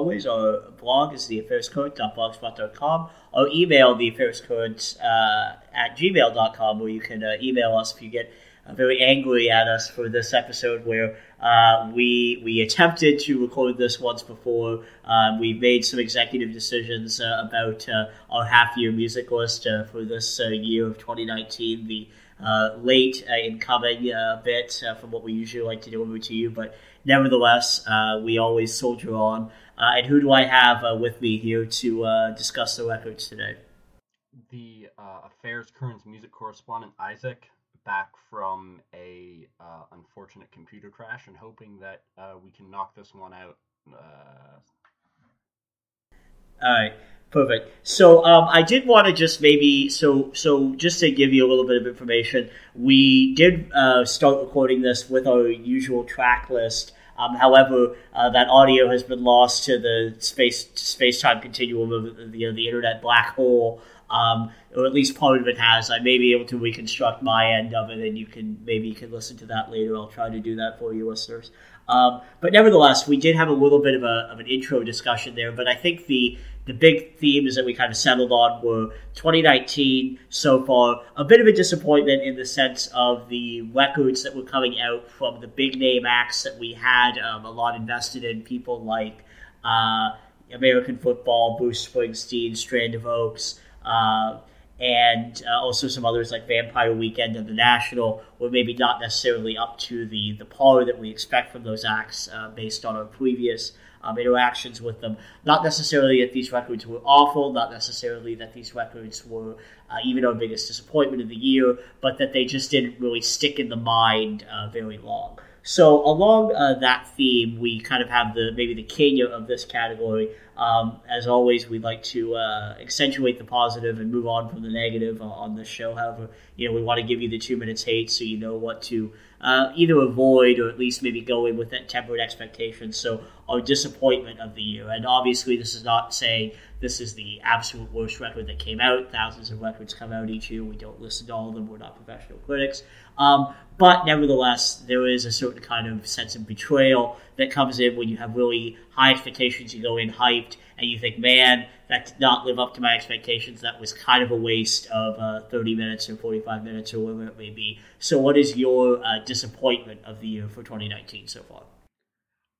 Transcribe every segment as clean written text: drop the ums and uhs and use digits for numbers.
always, our blog is theaffairscode.blogspot.com, or email theaffairscodes at gmail.com, where you can email us if you get very angry at us for this episode where we attempted to record this once before. We made some executive decisions about our half-year music list for this year of 2019, the late incoming bit from what we usually like to deliver to you. But nevertheless, we always soldier on. And who do I have with me here to discuss the records today? The Affairs Currents music correspondent, Isaac, back from a unfortunate computer crash, and hoping that we can knock this one out. All right, perfect. So I did want to just maybe, so just to give you a little bit of information, we did start recording this with our usual track list. However, that audio has been lost to the space-time continuum of the internet black hole. Or at least part of it has. I may be able to reconstruct my end of it, and you can listen to that later. I'll try to do that for you listeners. But nevertheless, we did have a little bit of an intro discussion there. But I think the big themes that we kind of settled on were 2019 so far. A bit of a disappointment in the sense of the records that were coming out from the big name acts that we had a lot invested in. People like American Football, Bruce Springsteen, Strand of Oaks. And also some others like Vampire Weekend and The National were maybe not necessarily up to the par that we expect from those acts based on our previous interactions with them. Not necessarily that these records were awful, not necessarily that these records were even our biggest disappointment of the year, but that they just didn't really stick in the mind very long. So along that theme, we kind of have the king of this category. As always, we'd like to accentuate the positive and move on from the negative on this show. However, we want to give you the 2 minutes hate so you know what to either avoid or at least maybe go in with that tempered expectation. So our disappointment of the year. And obviously, this is not saying this is the absolute worst record that came out. Thousands of records come out each year. We don't listen to all of them. We're not professional critics. But nevertheless, there is a certain kind of sense of betrayal that comes in when you have really high expectations. You go in hyped and you think, man, that did not live up to my expectations. That was kind of a waste of 30 minutes or 45 minutes or whatever it may be. So what is your disappointment of the year for 2019 so far?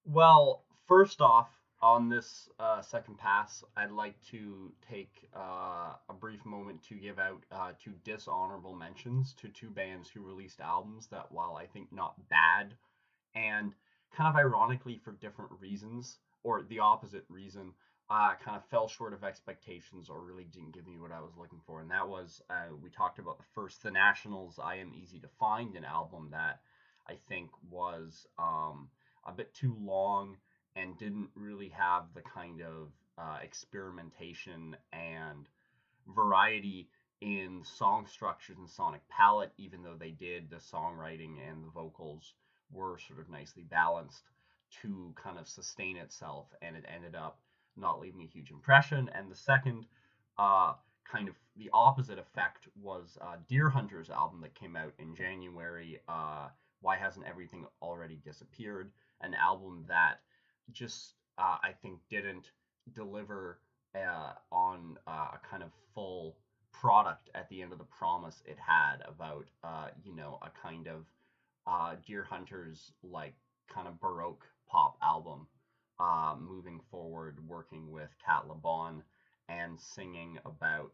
Well, first off, on this second pass, I'd like to take a brief moment to give out two dishonorable mentions to two bands who released albums that, while I think not bad, and kind of ironically for different reasons, or the opposite reason, kind of fell short of expectations or really didn't give me what I was looking for. And that was, we talked about the first, The National's I Am Easy to Find, an album that I think was a bit too long and didn't really have the kind of experimentation and variety in song structures and sonic palette, even though they did, the songwriting and the vocals were sort of nicely balanced to kind of sustain itself, and it ended up not leaving a huge impression. And the second kind of the opposite effect was Deer Hunter's album that came out in January, Why Hasn't Everything Already Disappeared, an album that just I think didn't deliver on a kind of full product at the end of the promise it had about a kind of Deer Hunter's like kind of baroque pop album, moving forward, working with Cat LeBon and singing about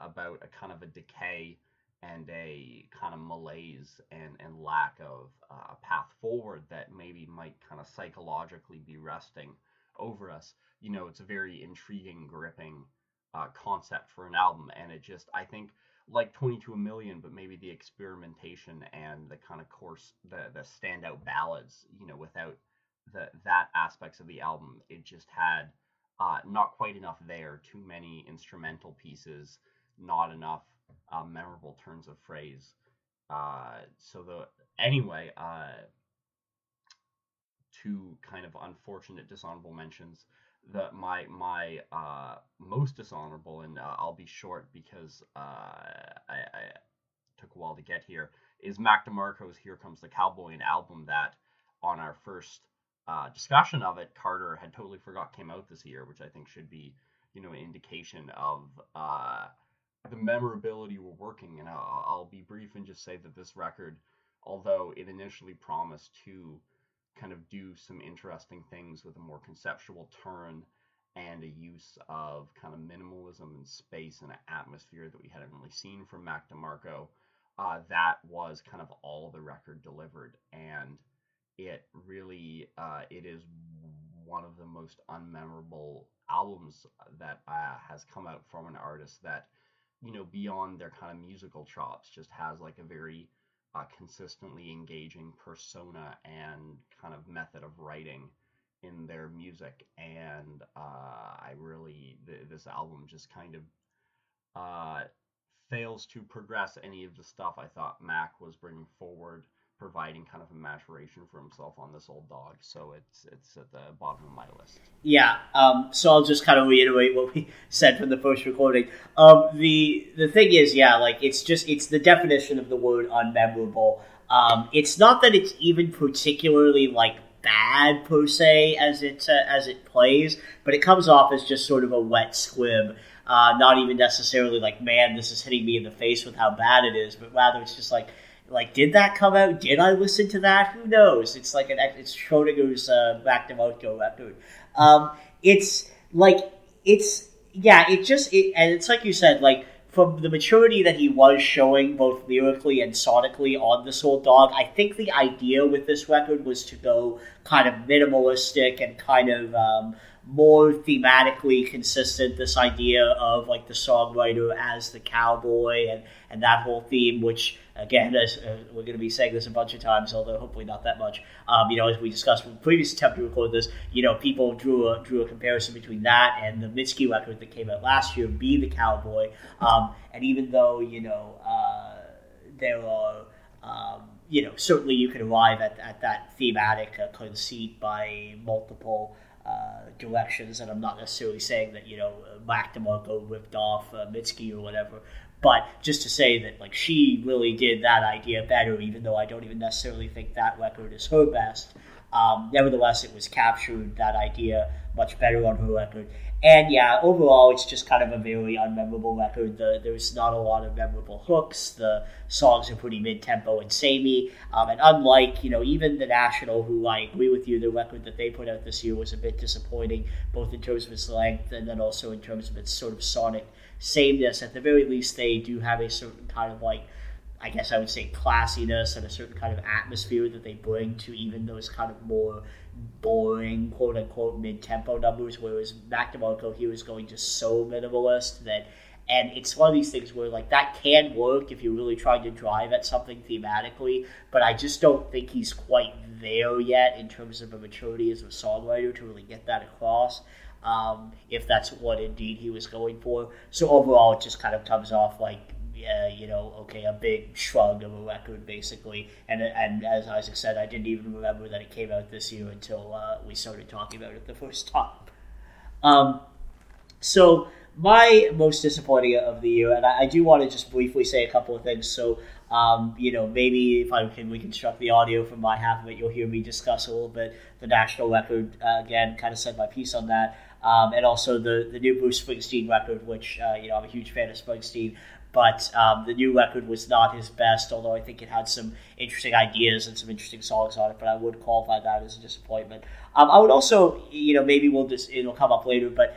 about a kind of a decay and a kind of malaise and lack of a path forward that maybe might kind of psychologically be resting over us. It's a very intriguing, gripping concept for an album, and it just, I think, like 22 A Million, but maybe the experimentation and the kind of course, the standout ballads, without that aspects of the album, it just had not quite enough there, too many instrumental pieces, not enough memorable turns of phrase. Two kind of unfortunate dishonorable mentions. My most dishonorable, and I'll be short because I took a while to get here, is Mac DeMarco's Here Comes the Cowboy, an album that on our first discussion of it, Carter had totally forgot came out this year, which I think should be, you know, an indication of the memorability we're working. And I'll be brief and just say that this record, although it initially promised to kind of do some interesting things with a more conceptual turn and a use of kind of minimalism and space and an atmosphere that we hadn't really seen from Mac DeMarco, that was kind of all the record delivered. And it really, it is one of the most unmemorable albums that has come out from an artist that, you know, beyond their kind of musical chops, just has like a very consistently engaging persona and kind of method of writing in their music. And I really, this album just kind of fails to progress any of the stuff I thought Mac was bringing forward, providing kind of a maturation for himself on this old dog. So it's at the bottom of my list. Yeah. So I'll just kind of reiterate what we said from the first recording. The thing is, yeah, like it's the definition of the word unmemorable. It's not that it's even particularly like bad per se as it plays, but it comes off as just sort of a wet squib. Not even necessarily like, man, this is hitting me in the face with how bad it is, but rather it's just like, did that come out? Did I listen to that? Who knows? It's like it's Schrodinger's Mac DeMarco record. And it's like you said, like from the maturity that he was showing both lyrically and sonically on this old dog, I think the idea with this record was to go kind of minimalistic and kind of more thematically consistent, this idea of like the songwriter as the cowboy and that whole theme, which again, as we're going to be saying this a bunch of times, although hopefully not that much, you know, as we discussed from the previous attempt to record this, you know, people drew a comparison between that and the Mitski record that came out last year, Be the Cowboy, and even though, you know, there are you know, certainly you can arrive at that thematic conceit by multiple directions, and I'm not necessarily saying that, you know, Mac DeMarco ripped off Mitski or whatever, but just to say that, like, she really did that idea better, even though I don't even necessarily think that record is her best. Nevertheless, it was captured, that idea, much better on her record. And yeah, overall, it's just kind of a very unmemorable record. There's not a lot of memorable hooks. The songs are pretty mid-tempo and samey. And unlike, you know, even The National, who I agree with you, the record that they put out this year was a bit disappointing, both in terms of its length and then also in terms of its sort of sonic sameness. At the very least, they do have a certain kind of, like, I guess I would say classiness and a certain kind of atmosphere that they bring to even those kind of more boring, quote-unquote, mid-tempo numbers, whereas Mac DeMarco here is going just so minimalist that, and it's one of these things where, like, that can work if you're really trying to drive at something thematically, but I just don't think he's quite there yet in terms of a maturity as a songwriter to really get that across, if that's what indeed he was going for. So overall, it just kind of comes off like, yeah, you know, okay, a big shrug of a record, basically. And as Isaac said, I didn't even remember that it came out this year until we started talking about it the first time. So my most disappointing of the year, and I do want to just briefly say a couple of things. So, you know, maybe if I can reconstruct the audio from my half of it, you'll hear me discuss a little bit the National record. Again, kind of said my piece on that. And also the new Bruce Springsteen record, which, you know, I'm a huge fan of Springsteen. But the new record was not his best, although I think it had some interesting ideas and some interesting songs on it. But I would qualify that as a disappointment. I would also, you know, maybe it'll come up later. But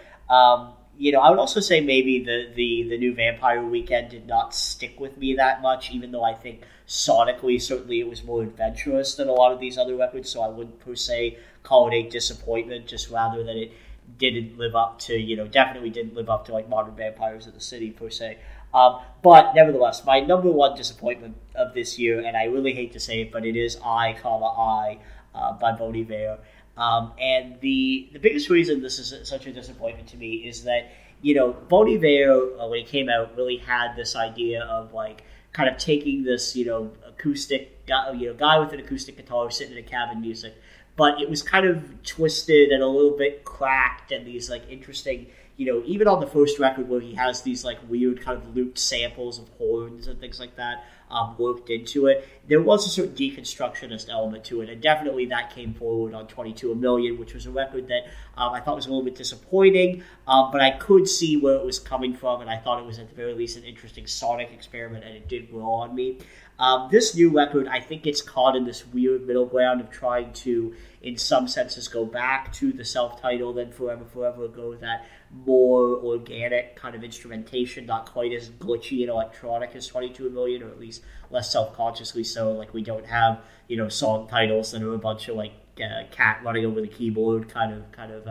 you know, I would also say maybe the new Vampire Weekend did not stick with me that much, even though I think sonically certainly it was more adventurous than a lot of these other records. So I wouldn't per se call it a disappointment, just rather that it didn't live up to, you know, definitely didn't live up to like Modern Vampires of the City per se. But nevertheless, my number one disappointment of this year, and I really hate to say it, but it is I, by Bon Iver. And the biggest reason this is such a disappointment to me is that, you know, Bon Iver, when it came out, really had this idea of like kind of taking this, you know, acoustic guy, you know, guy with an acoustic guitar sitting in a cabin music, but it was kind of twisted and a little bit cracked and these like interesting, you know, even on the first record where he has these like weird kind of looped samples of horns and things like that, worked into it. There was a certain deconstructionist element to it, and definitely that came forward on 22 A Million, which was a record that I thought was a little bit disappointing, but I could see where it was coming from, and I thought it was at the very least an interesting sonic experiment, and it did grow on me. This new record, I think it's caught in this weird middle ground of trying to, in some senses, go back to the self-titled and Forever, Forever Ago, that more organic kind of instrumentation, not quite as glitchy and electronic as 22 A Million, or at least less self-consciously so. Like, we don't have, you know, song titles that are a bunch of, like, cat running over the keyboard kind of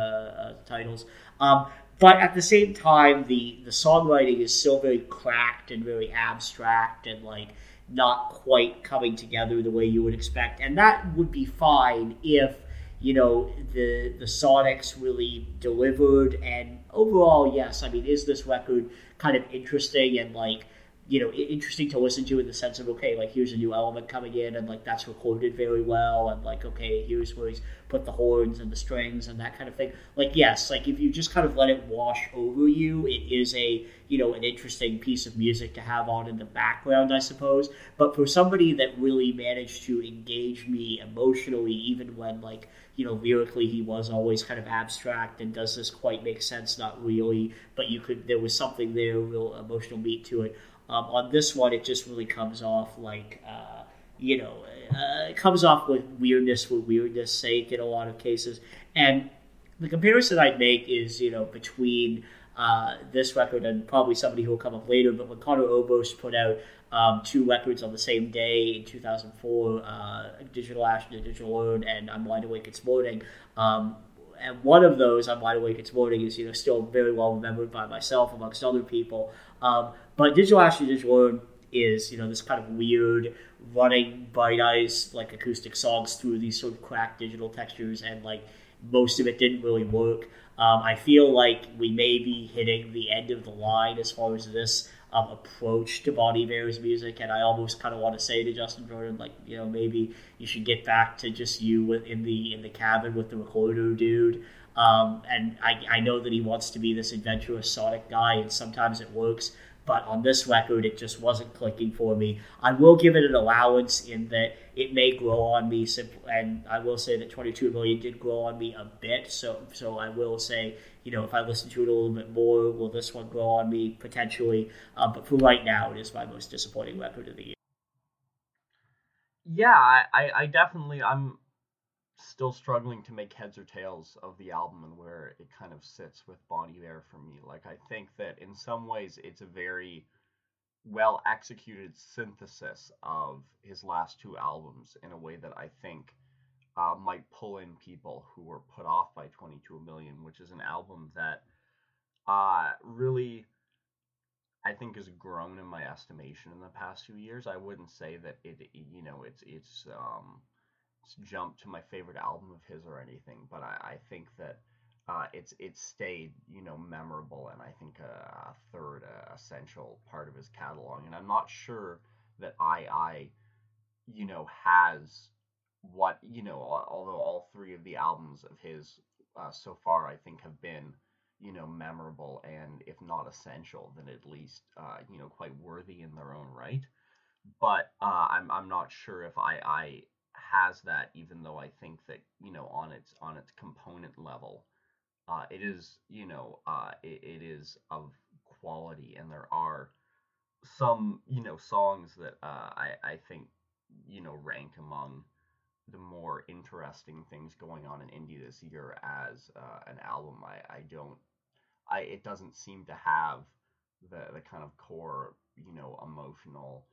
titles. But at the same time, the songwriting is still very cracked and very abstract and, like, not quite coming together the way you would expect. And that would be fine if, you know, the sonics really delivered. And overall, yes, I mean, is this record kind of interesting and, like, you know, interesting to listen to in the sense of, okay, like, here's a new element coming in and, like, that's recorded very well, and, like, okay, here's where he's put the horns and the strings and that kind of thing. Like, yes, like, if you just kind of let it wash over you, it is a, you know, an interesting piece of music to have on in the background, I suppose. But for somebody that really managed to engage me emotionally, even when, like, you know, lyrically he was always kind of abstract and does this quite make sense? Not really, but there was something there, a real emotional beat to it. On this one, it just really comes off like, it comes off with weirdness for weirdness sake in a lot of cases. And the comparison I'd make is, you know, between this record and probably somebody who will come up later, but when Conor Oberst put out two records on the same day in 2004, Digital Ash and Digital Urn and I'm Wide Awake It's Morning, and one of those, I'm Wide Awake It's Morning, is, you know, still very well remembered by myself amongst other people. But Digital Ash and Digital Urn is, you know, this kind of weird running Bright Eyes, like, acoustic songs through these sort of cracked digital textures, and, like, most of it didn't really work. I feel like we may be hitting the end of the line as far as this approach to Bon Iver's music, and I almost kind of want to say to Justin Vernon, like, you know, maybe you should get back to just you in the cabin with the recorder, dude. And I know that he wants to be this adventurous sonic guy, and sometimes it works, but on this record, it just wasn't clicking for me. I will give it an allowance in that it may grow on me, and I will say that 22 Million did grow on me a bit, so I will say, you know, if I listen to it a little bit more, will this one grow on me? Potentially. But for right now, it is my most disappointing record of the year. Yeah, I definitely, I'm still struggling to make heads or tails of the album and where it kind of sits with Bon Iver for me. Like, I think that in some ways it's a very well executed synthesis of his last two albums in a way that I think might pull in people who were put off by 22 A Million, which is an album that really, I think, has grown in my estimation in the past few years. I wouldn't say that it, you know, it's jumped to my favorite album of his or anything, but I think that it's stayed, you know, memorable, and I think a third essential part of his catalog. And I'm not sure that I you know, has what, you know, although all three of the albums of his so far, I think, have been, you know, memorable, and if not essential, then at least you know, quite worthy in their own right. But I'm not sure if I has that, even though I think that, you know, on its component level, it is, you know, it is of quality, and there are some, you know, songs that I think, you know, rank among the more interesting things going on in indie this year as an album. It doesn't seem to have the kind of core, you know, emotional,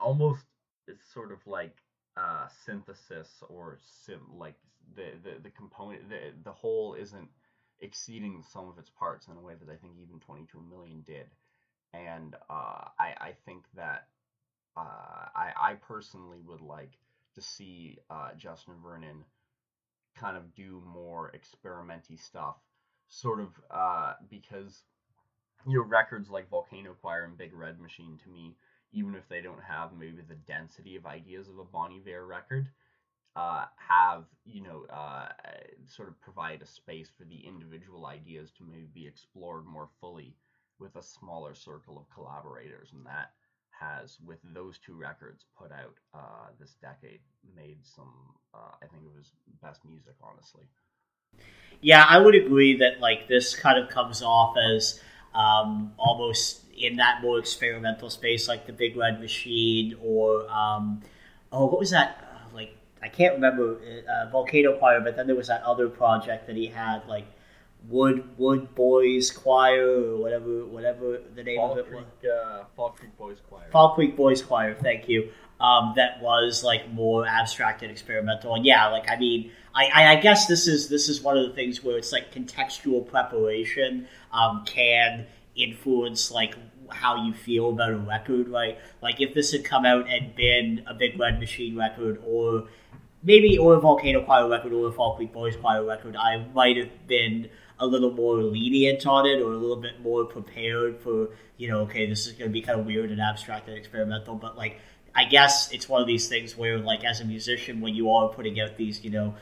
almost, it's sort of like synthesis or like the component, the whole isn't exceeding the sum of its parts in a way that I think even 22 Million did. And I think that I personally would like to see Justin Vernon kind of do more experimenty stuff, sort of because, you know, records like Volcano Choir and Big Red Machine, to me, even if they don't have maybe the density of ideas of a Bon Iver record, have, you know, sort of provide a space for the individual ideas to maybe be explored more fully with a smaller circle of collaborators. And that has, with those two records put out this decade, made some, I think it was best music, honestly. Yeah, I would agree that like this kind of comes off as almost in that more experimental space, like the Big Red Machine or, what was that? Like, I can't remember, Volcano Choir, but then there was that other project that he had, like, Wood Boys Choir or whatever the name of it was. Fall Creek Boys Choir. Fall Creek Boys Choir, thank you. That was like more abstract and experimental. And yeah, like I mean, I guess this is one of the things where it's like contextual preparation can influence like how you feel about a record, right? Like if this had come out and been a Big Red Machine record or a Volcano Choir record or a Fall Creek Boys Choir record, I might have been a little more lenient on it or a little bit more prepared for, you know, okay, this is going to be kind of weird and abstract and experimental. But like, I guess it's one of these things where like as a musician, when you are putting out these, you know,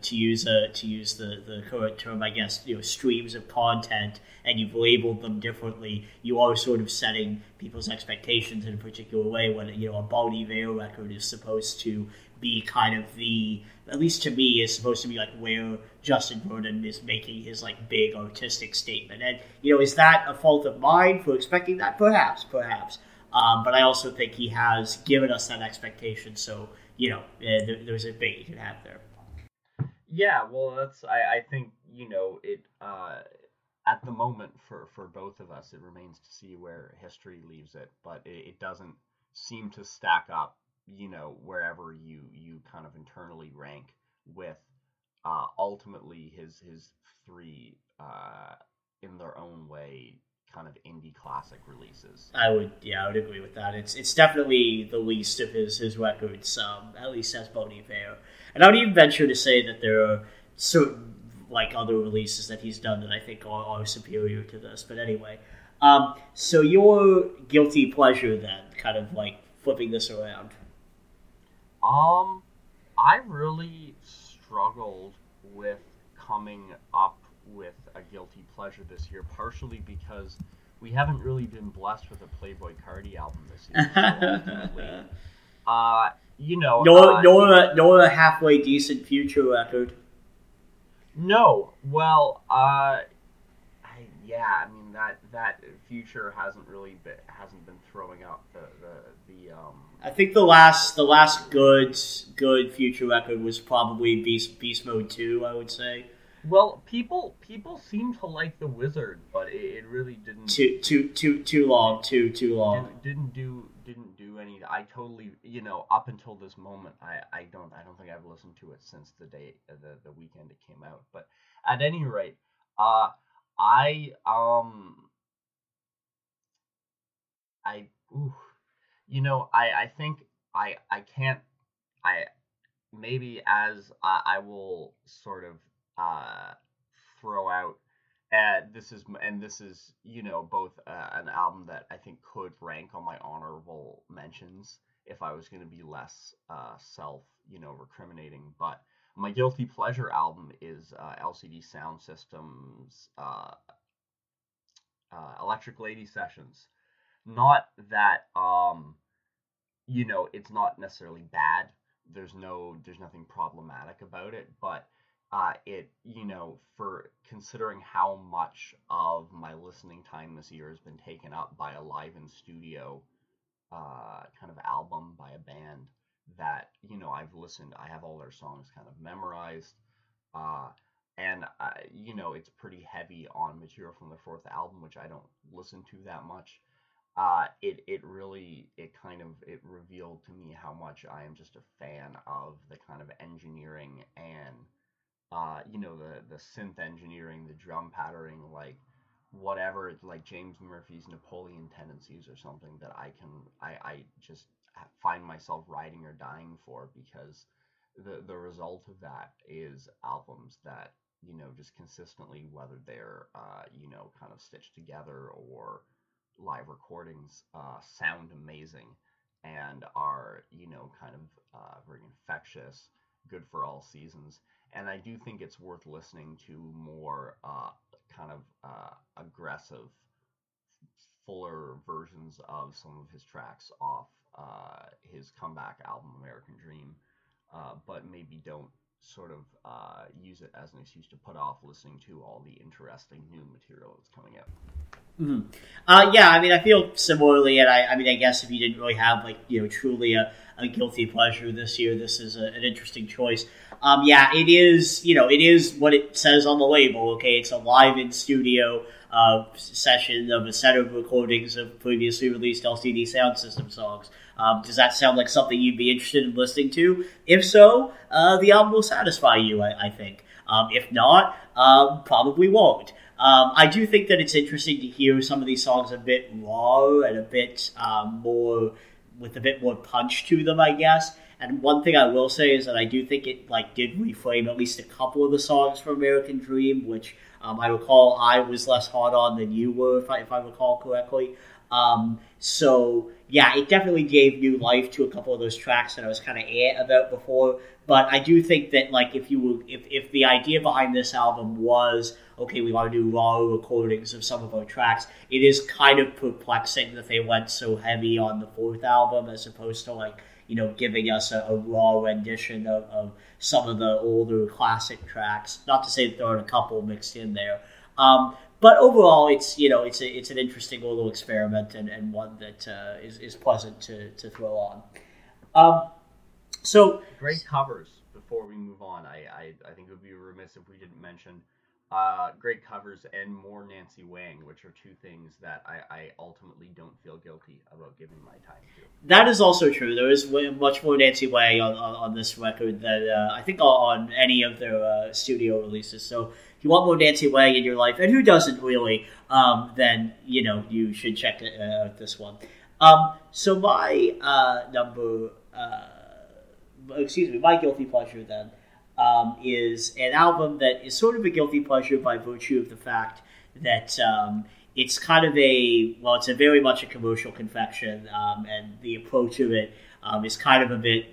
to use the current term, I guess, you know, streams of content, and you've labeled them differently, you are sort of setting people's expectations in a particular way when, you know, a Bon Iver record is supposed to be kind of the, at least to me, is supposed to be like where Justin Vernon is making his like big artistic statement. And, you know, is that a fault of mine for expecting that? Perhaps. But I also think he has given us that expectation. So, you know, there's a bait you can have there. Yeah, well, that's, I think, you know, it at the moment for both of us, it remains to see where history leaves it, but it doesn't seem to stack up, you know, wherever you kind of internally rank with ultimately his three in their own way kind of indie classic releases. I would agree with that. It's definitely the least of his records, at least as Bon Iver. And I would even venture to say that there are certain like other releases that he's done that I think are superior to this. But anyway, so your guilty pleasure then, kind of like flipping this around. I really struggled with coming up with a guilty pleasure this year, partially because we haven't really been blessed with a Playboi Carti album this year. So you know, nor a halfway decent Future record. No, well, I mean that Future hasn't been throwing out the. I think the last good Future record was probably Beast Mode 2, I would say. Well, people seem to like The Wizard, but it really didn't. Too long. Didn't do any. I totally, you know, up until this moment, I don't think I've listened to it since the day the weekend it came out. But at any rate, I will sort of. Throw out this is you know both an album that I think could rank on my honorable mentions if I was going to be less self, you know, recriminating, but my guilty pleasure album is LCD Soundsystem's Electric Lady Sessions. Not that you know, it's not necessarily bad, there's nothing problematic about it, but it, you know, for considering how much of my listening time this year has been taken up by a live in studio kind of album by a band that, you know, I've listened, I have all their songs kind of memorized, and you know, it's pretty heavy on material from their fourth album, which I don't listen to that much. It revealed to me how much I am just a fan of the kind of engineering and you know, the synth engineering, the drum patterning, like whatever, like James Murphy's Napoleon Tendencies or something that I just find myself riding or dying for, because the result of that is albums that, you know, just consistently, whether they're, you know, kind of stitched together or live recordings, sound amazing and are, you know, kind of very infectious, good for all seasons. And I do think it's worth listening to more kind of aggressive fuller versions of some of his tracks off his comeback album, American Dream, but maybe don't sort of use it as an excuse to put off listening to all the interesting new material that's coming out. Mm-hmm. Yeah, I mean, I feel similarly, and I guess if you didn't really have, like, you know, truly a guilty pleasure this year, this is an interesting choice. Yeah, it is, you know, it is what it says on the label, okay? It's a live in studio session of a set of recordings of previously released LCD Sound System songs. Does that sound like something you'd be interested in listening to? If so, the album will satisfy you, I think. If not, probably won't. I do think that it's interesting to hear some of these songs a bit raw and a bit more, with a bit more punch to them, I guess. And one thing I will say is that I do think it did reframe at least a couple of the songs from American Dream, which I recall I was less hard on than you were, if I recall correctly. So yeah, it definitely gave new life to a couple of those tracks that I was kind of about before. But I do think that if the idea behind this album was, okay, we want to do raw recordings of some of our tracks, it is kind of perplexing that they went so heavy on the fourth album as opposed to giving us a raw rendition of some of the older classic tracks. Not to say that there aren't a couple mixed in there. But overall, it's an interesting little experiment and one that is pleasant to throw on. So great covers. Before we move on, I think it would be remiss if we didn't mention great covers and more Nancy Wang, which are two things that I ultimately don't feel guilty about giving my time to. That is also true. There is much more Nancy Wang on this record than I think on any of their studio releases. So if you want more Nancy Wang in your life, and who doesn't really, then, you should check out this one. So my my guilty pleasure then is an album that is sort of a guilty pleasure by virtue of the fact that it's kind of it's a very much a commercial confection, and the approach of it is kind of a bit,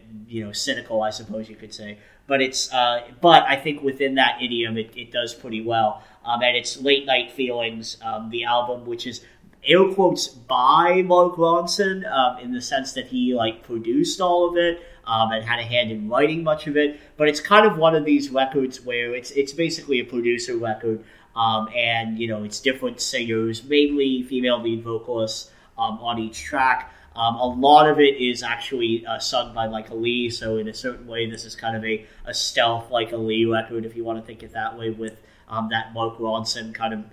cynical, I suppose you could say. But it's, but I think within that idiom, it does pretty well. And it's Late Night Feelings, the album, which is air quotes by Mark Ronson, in the sense that he produced all of it and had a hand in writing much of it. But it's kind of one of these records where it's basically a producer record, and it's different singers, mainly female lead vocalists on each track. A lot of it is actually sung by Leica Lee, so in a certain way, this is kind of a stealth Leica Lee record, if you want to think it that way, with that Mark Ronson kind of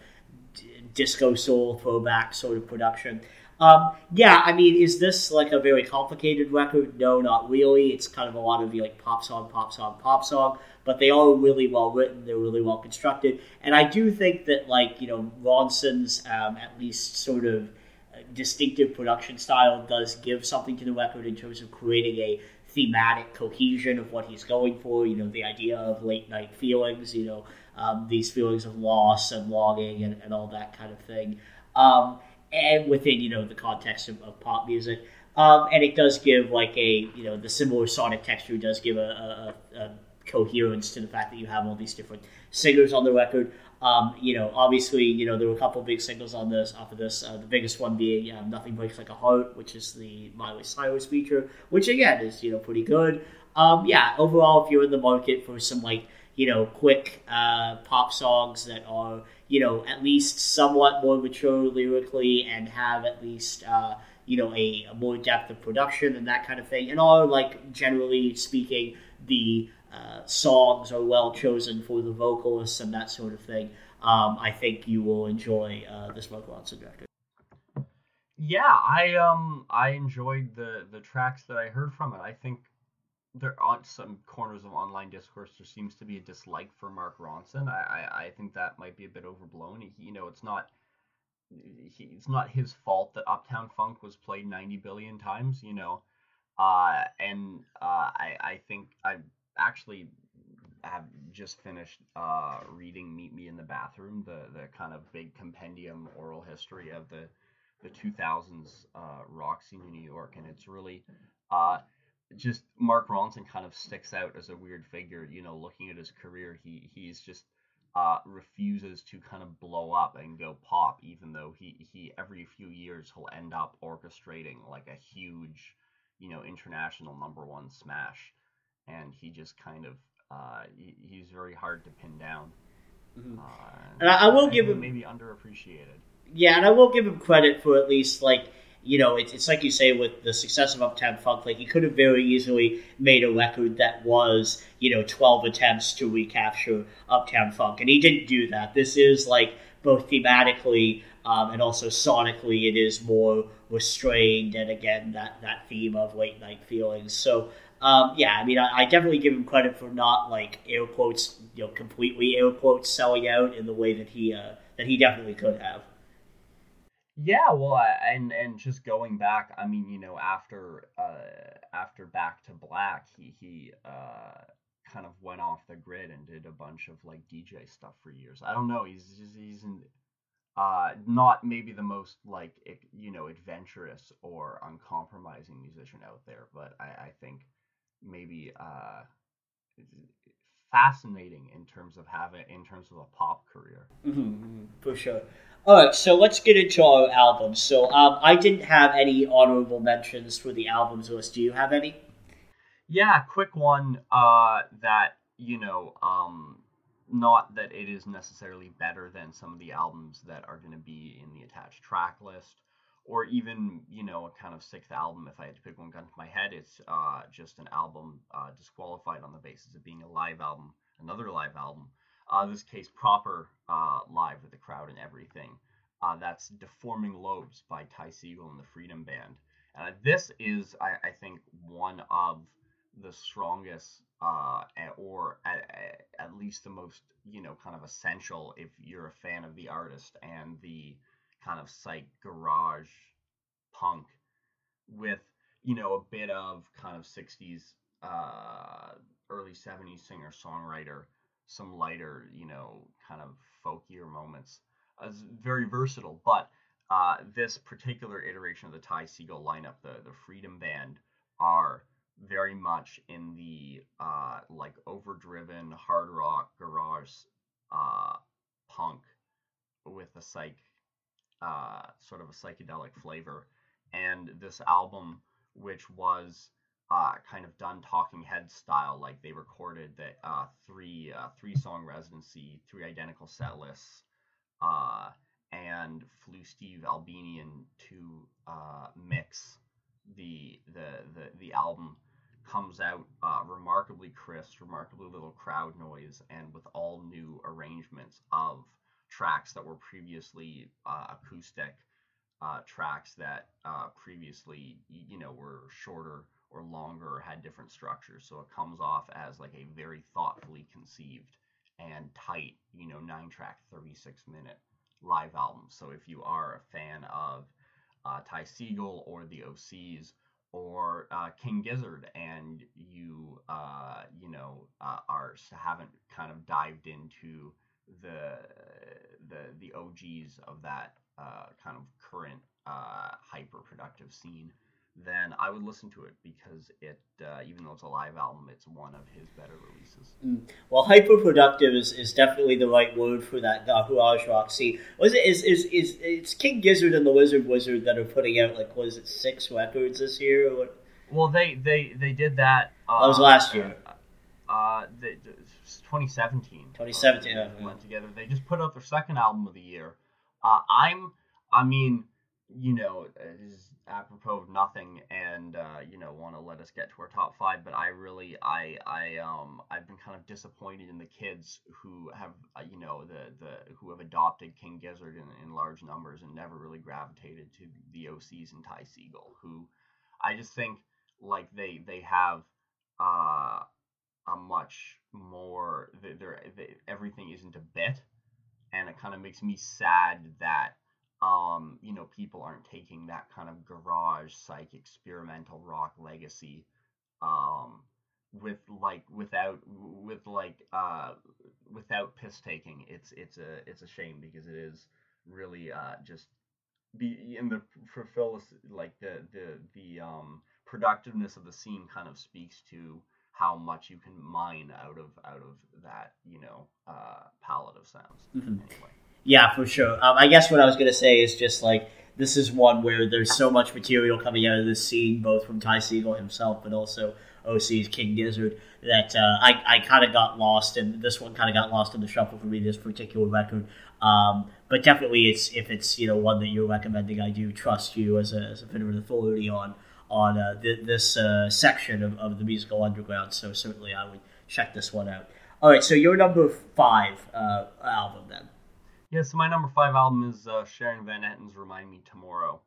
disco soul throwback sort of production. Yeah, I mean, is this a very complicated record? No, not really. It's kind of a lot of pop song, but they are really well written. They're really well constructed. And I do think that, Ronson's at least sort of distinctive production style does give something to the record in terms of creating a thematic cohesion of what he's going for. The idea of late night feelings, these feelings of loss and longing and all that kind of thing. And within, the context of pop music. And it does give the similar sonic texture does give a coherence to the fact that you have all these different singers on the record. Obviously, there were a couple of big singles on this, off of this, the biggest one being Nothing Breaks Like a Heart, which is the Miley Cyrus feature, which again is, pretty good. Yeah, overall, if you're in the market for some, quick pop songs that are, at least somewhat more mature lyrically and have at least, a more depth of production and that kind of thing, and are, generally speaking, the songs are well chosen for the vocalists and that sort of thing. I think you will enjoy this Mark Ronson record. Yeah, I enjoyed the tracks that I heard from it. I think there on some corners of online discourse there seems to be a dislike for Mark Ronson. I think that might be a bit overblown. It's not his fault that Uptown Funk was played 90 billion times. I think I have just finished reading Meet Me in the Bathroom, the kind of big compendium oral history of the 2000s rock scene in New York, and it's really just Mark Ronson kind of sticks out as a weird figure. Looking at his career, he's just refuses to kind of blow up and go pop, even though he every few years he'll end up orchestrating like a huge, you know, international number one smash. And he just kind of he's very hard to pin down. Mm-hmm. And I will give him maybe underappreciated. Yeah, and I will give him credit for at least, like, you know, it's like you say with the success of Uptown Funk, like he could have very easily made a record that was, you know, 12 attempts to recapture Uptown Funk, and he didn't do that. This is like both thematically and also sonically, it is more restrained, and again that theme of late night feelings. So yeah, I mean, I definitely give him credit for not, like, air quotes, you know, completely air quotes selling out in the way that he definitely could have. Yeah, well, and just going back, I mean, you know, after Back to Black, he kind of went off the grid and did a bunch of like DJ stuff for years. I don't know, he's not maybe the most, like, you know, adventurous or uncompromising musician out there, but I think maybe fascinating in terms of a pop career. Mm-hmm, for sure. All right, so let's get into our albums. So I didn't have any honorable mentions for the albums list. Do you have any? Yeah, quick one that, you know, not that it is necessarily better than some of the albums that are going to be in the attached track list, or even, you know, a kind of sixth album, if I had to pick one gun to my head. It's just an album disqualified on the basis of being a live album, another live album. This case proper, live with the crowd and everything. That's Deforming Lobes by Ty Segall and the Freedom Band. This is, I think, one of the strongest, or at least the most, you know, kind of essential if you're a fan of the artist and the kind of psych garage punk with, you know, a bit of kind of 60s, early 70s singer-songwriter, some lighter, you know, kind of folkier moments. It's very versatile, but this particular iteration of the Ty Segall lineup, the Freedom Band, are very much in the like overdriven hard rock garage punk with a sort of a psychedelic flavor. And this album, which was kind of done Talking Head style, like they recorded that three song residency, three identical set lists, and flew Steve Albinian to mix the album. Comes out remarkably crisp, remarkably little crowd noise, and with all new arrangements of tracks that were previously acoustic, tracks that previously, you know, were shorter or longer or had different structures. So it comes off as like a very thoughtfully conceived and tight, you know, 9-track, 36-minute live album. So if you are a fan of Ty Segall or the Oh Sees or King Gizzard, and you, you know, haven't kind of dived into the OGs of that kind of current hyper-productive scene, then I would listen to it, because it, even though it's a live album, it's one of his better releases. Mm. Well, hyperproductive is definitely the right word for that garage rock scene. It's King Gizzard and the Lizard Wizard that are putting out, like, was it 6 records this year or what? Well, they did that. That was last year. 2017. 2017. Went together. They just put out their second album of the year. You know, is apropos of nothing, and you know, want to let us get to our top 5. But I've been kind of disappointed in the kids who have, you know, who have adopted King Gizzard in large numbers and never really gravitated to the OCs and Ty Segall, who I just think, like, they have a much more, everything isn't a bit, and it kind of makes me sad that, you know, people aren't taking that kind of garage, psych, experimental rock legacy, without piss taking. It's a shame, because it is really just be in the fulfill, like the productiveness of the scene kind of speaks to how much you can mine out of that, palette of sounds. Mm-hmm. Anyway. Yeah, for sure. I guess what I was going to say is just like, this is one where there's so much material coming out of this scene, both from Ty Segall himself, but also OC's King Gizzard, that I kind of got lost, and this one kind of got lost in the shuffle for me, this particular record. But definitely, if it's one that you're recommending, I do trust you as a bit of an authority on this section of the musical underground. So certainly, I would check this one out. All right, so your number 5 album then. Yeah, so my number 5 album is Sharon Van Etten's "Remind Me Tomorrow."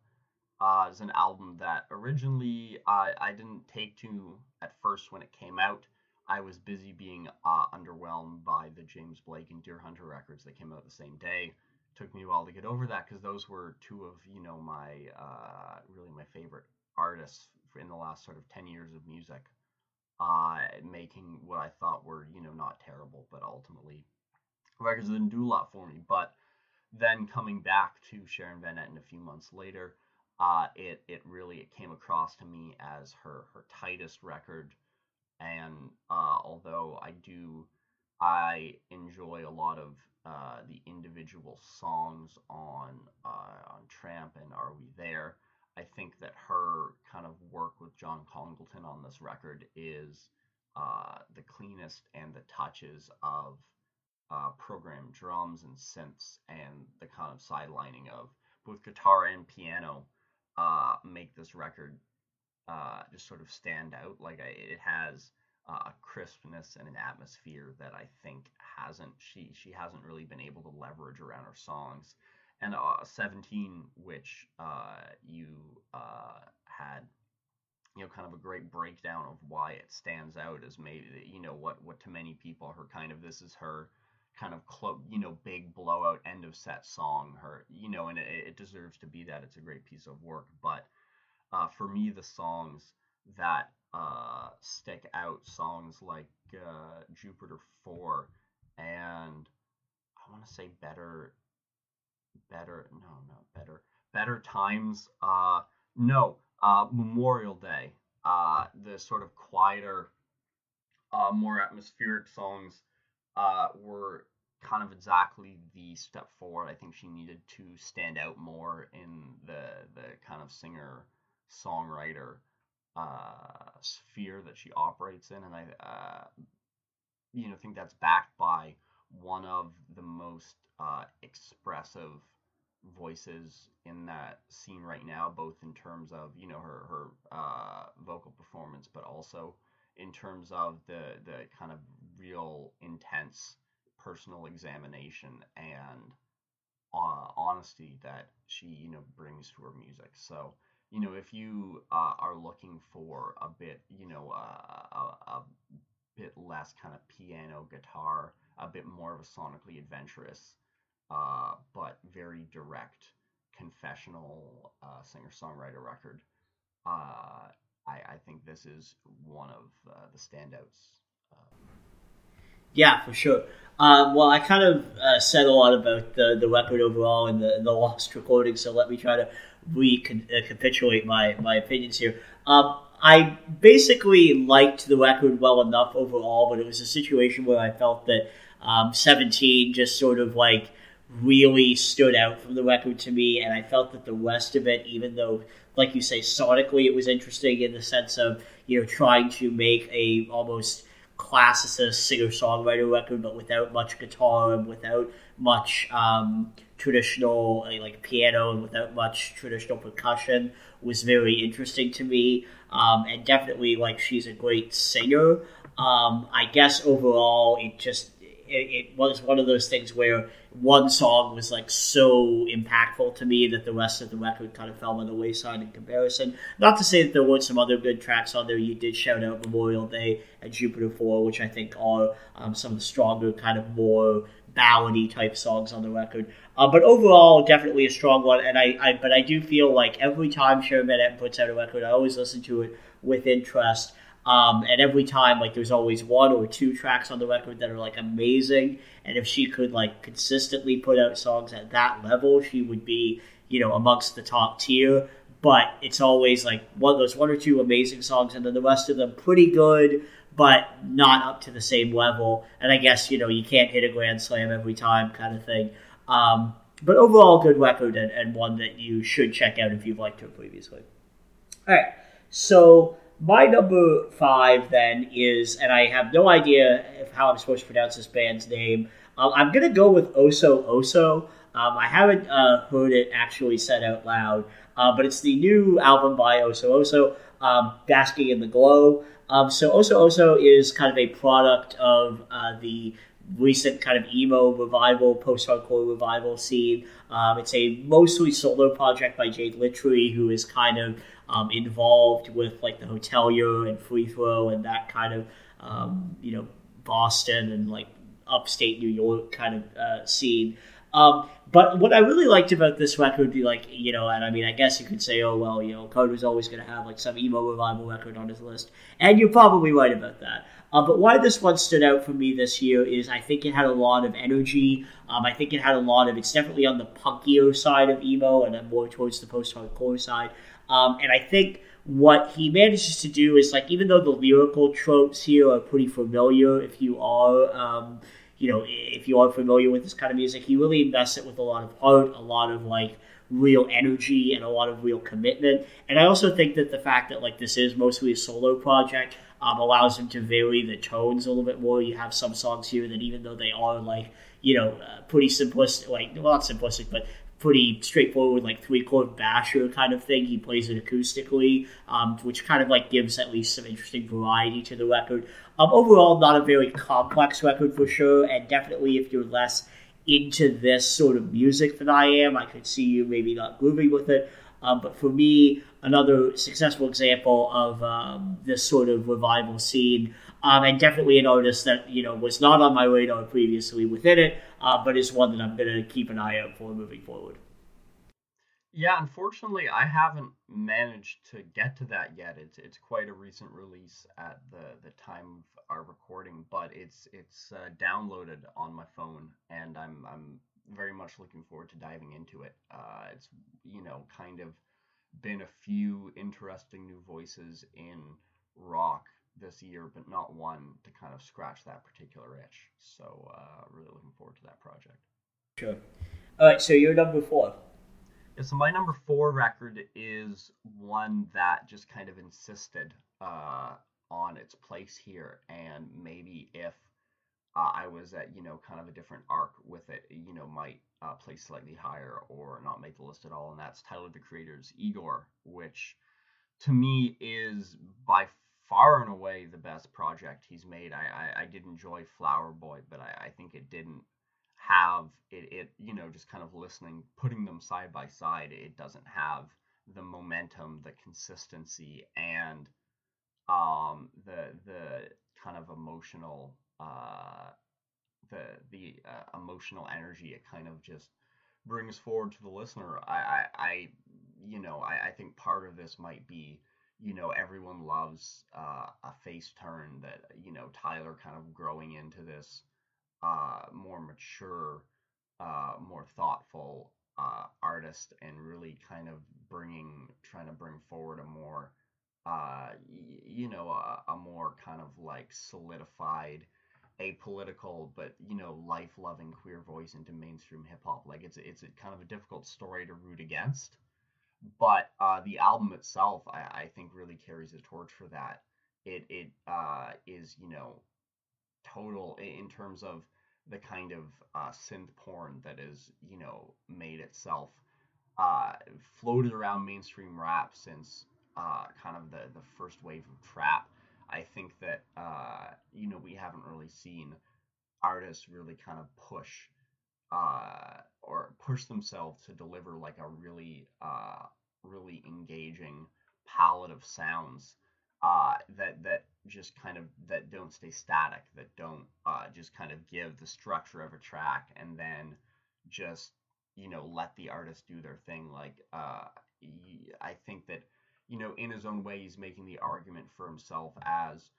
It's an album that originally I didn't take to at first when it came out. I was busy being underwhelmed by the James Blake and Deer Hunter records that came out the same day. Took me a while to get over that because those were two of my really my favorite artists in the last sort of 10 years of music, making what I thought were not terrible but ultimately records that didn't do a lot for me. But then coming back to Sharon Van Etten a few months later, it really came across to me as her tightest record. And although I enjoy a lot of the individual songs on Tramp and Are We There, I think that her kind of work with John Congleton on this record is the cleanest, and the touches of programmed drums and synths and the kind of sidelining of both guitar and piano make this record just sort of stand out. Like it has a crispness and an atmosphere that I think she hasn't really been able to leverage around her songs. And 17, which you had, kind of a great breakdown of why it stands out as maybe, what to many people, her kind of, this is her kind of, big blowout end of set song, her, and it deserves to be that. It's a great piece of work. But for me, the songs that stick out, songs like Jupiter 4 and I want to say Better Times, Memorial Day, the sort of quieter, more atmospheric songs were kind of exactly the step forward I think she needed to stand out more in the kind of singer-songwriter sphere that she operates in. And I think that's backed by one of the most expressive voices in that scene right now, both in terms of her vocal performance, but also in terms of the kind of real intense personal examination and honesty that she brings to her music. So if you are looking for a bit a bit less kind of piano guitar, a bit more of a sonically adventurous but very direct confessional singer-songwriter record, I think this is one of the standouts. Yeah, for sure. Well, I kind of said a lot about the record overall and the lost recording, so let me try to recapitulate my opinions here. I basically liked the record well enough overall, but it was a situation where I felt that 17 just sort of like really stood out from the record to me, and I felt that the rest of it, even though, like you say, sonically it was interesting in the sense of trying to make a almost classicist singer-songwriter record, but without much guitar and without much traditional piano and without much traditional percussion, was very interesting to me. And definitely she's a great singer. I guess overall it was one of those things where one song was so impactful to me that the rest of the record kind of fell on the wayside in comparison. Not to say that there weren't some other good tracks on there. You did shout out Memorial Day and Jupiter 4, which I think are some of the stronger, kind of more ballady type songs on the record. But overall, definitely a strong one. And I do feel like every time Sharon Van Etten puts out a record, I always listen to it with interest. And every time, there's always one or two tracks on the record that are, amazing. And if she could, consistently put out songs at that level, she would be, amongst the top tier. But it's always, one or two amazing songs, and then the rest of them pretty good, but not up to the same level. And I guess, you know, you can't hit a grand slam every time kind of thing. But overall, good record and one that you should check out if you've liked her previously. All right, so my number 5 then is, and I have no idea if how I'm supposed to pronounce this band's name. I'm going to go with Oso Oso. I haven't heard it actually said out loud, but it's the new album by Oso Oso, Basking in the Glow. So Oso Oso is kind of a product of the recent kind of emo revival, post-hardcore revival scene. It's a mostly solo project by Jade Littree, who is kind of involved with like the Hotelier and Free Throw and that kind of, you know, Boston and like upstate New York kind of scene. But what I really liked about this record, like, you know, and I mean, I guess you could say, oh, well, you know, Carter's always going to have like some emo revival record on his list. And you're probably right about that. But why this one stood out for me this year is I think it had a lot of energy. I think it had a lot of, it's definitely on the punkier side of emo and then more towards the post-hardcore side. And I think what he manages to do is, like, even though the lyrical tropes here are pretty familiar, if you are, you know, if you are familiar with this kind of music, he really invests it with a lot of heart, a lot of, like, real energy and a lot of real commitment. And I also think that the fact that, like, this is mostly a solo project allows him to vary the tones a little bit more. You have some songs here that even though they are, like, you know, pretty simplistic, like, well, not simplistic, but pretty straightforward, like, three-chord basher kind of thing. He plays it acoustically, which kind of, like, gives at least some interesting variety to the record. Overall, not a very complex record for sure, and definitely if you're less into this sort of music than I am, I could see you maybe not grooving with it. But for me, another successful example of this sort of revival scene, and definitely an artist that, you know, was not on my radar previously within it, but is one that I'm going to keep an eye out for moving forward. Yeah, unfortunately, I haven't managed to get to that yet. It's quite a recent release at the time of our recording, but it's downloaded on my phone, and I'm very much looking forward to diving into it. It's, you know, kind of been a few interesting new voices in rock this year, but not one to kind of scratch that particular itch. So really looking forward to that project. Sure. All right, so you're number 4. Yeah, so my number 4 record is one that just kind of insisted on its place here, and maybe if I was at, you know, kind of a different arc with it, you know, might place slightly higher or not make the list at all, and that's Tyler, the Creator's Igor, which to me is by far and away the best project he's made. I did enjoy Flower Boy, but I think it didn't have it, you know, just kind of listening, putting them side by side, it doesn't have the momentum, the consistency, and the kind of emotional emotional energy it kind of just brings forward to the listener. I you know, I think part of this might be, you know, everyone loves a face turn, that, you know, Tyler kind of growing into this more mature, more thoughtful artist, and really kind of trying to bring forward a more you know, a more kind of like solidified, apolitical, but, you know, life-loving queer voice into mainstream hip-hop. Like, it's kind of a difficult story to root against, but the album itself, I think, really carries the torch for that. It is, you know, total in terms of the kind of synth porn that is, you know, made itself, floated around mainstream rap since kind of the first wave of trap. I think that, you know, we haven't really seen artists really kind of push themselves to deliver like a really, really engaging palette of sounds that just kind of, that don't stay static, that don't just kind of give the structure of a track and then just, you know, let the artist do their thing. Like, I think that, you know, in his own way, he's making the argument for himself as,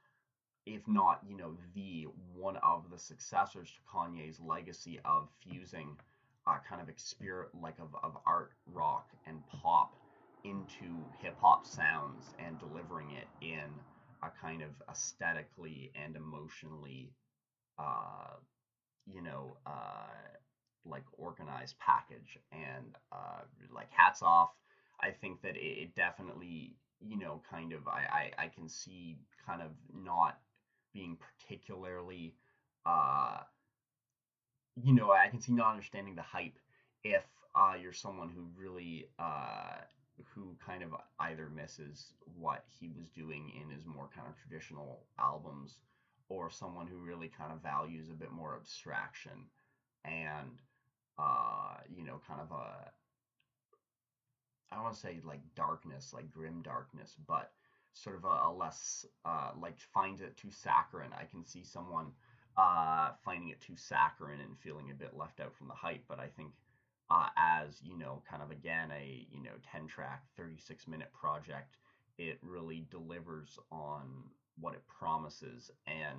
if not, you know, the one of the successors to Kanye's legacy of fusing kind of of art, rock, and pop into hip hop sounds and delivering it in a kind of aesthetically and emotionally, like organized package. And like, hats off. I think that it definitely, kind of, I can see kind of not being particularly, I can see not understanding the hype if you're someone who really, who kind of either misses what he was doing in his more kind of traditional albums, or someone who really kind of values a bit more abstraction and, kind of a, I don't want to say like darkness, like grim darkness, but sort of a less, like, finds it too saccharine. I can see someone finding it too saccharine and feeling a bit left out from the hype, but I think as, kind of, again, a, 10-track, 36-minute project, it really delivers on what it promises, and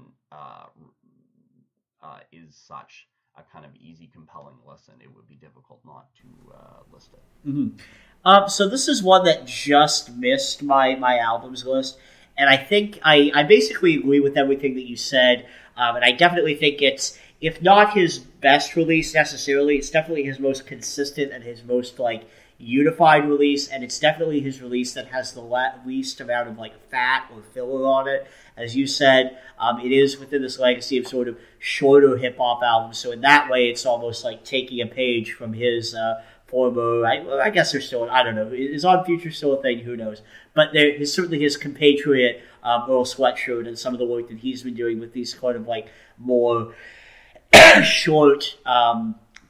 is such a kind of easy, compelling listen. It would be difficult not to list it. Mm-hmm. So this is one that just missed my albums list, and I think I basically agree with everything that you said, and I definitely think it's, if not his best release necessarily, it's definitely his most consistent and his most, like, unified release, and it's definitely his release that has the least amount of, like, fat or filler on it. As you said, it is within this legacy of sort of shorter hip-hop albums, so in that way, it's almost like taking a page from his former, I guess they're still, I don't know, is On Future still a thing? Who knows? But there is certainly his compatriot, Earl Sweatshirt, and some of the work that he's been doing with these kind of, like, more short,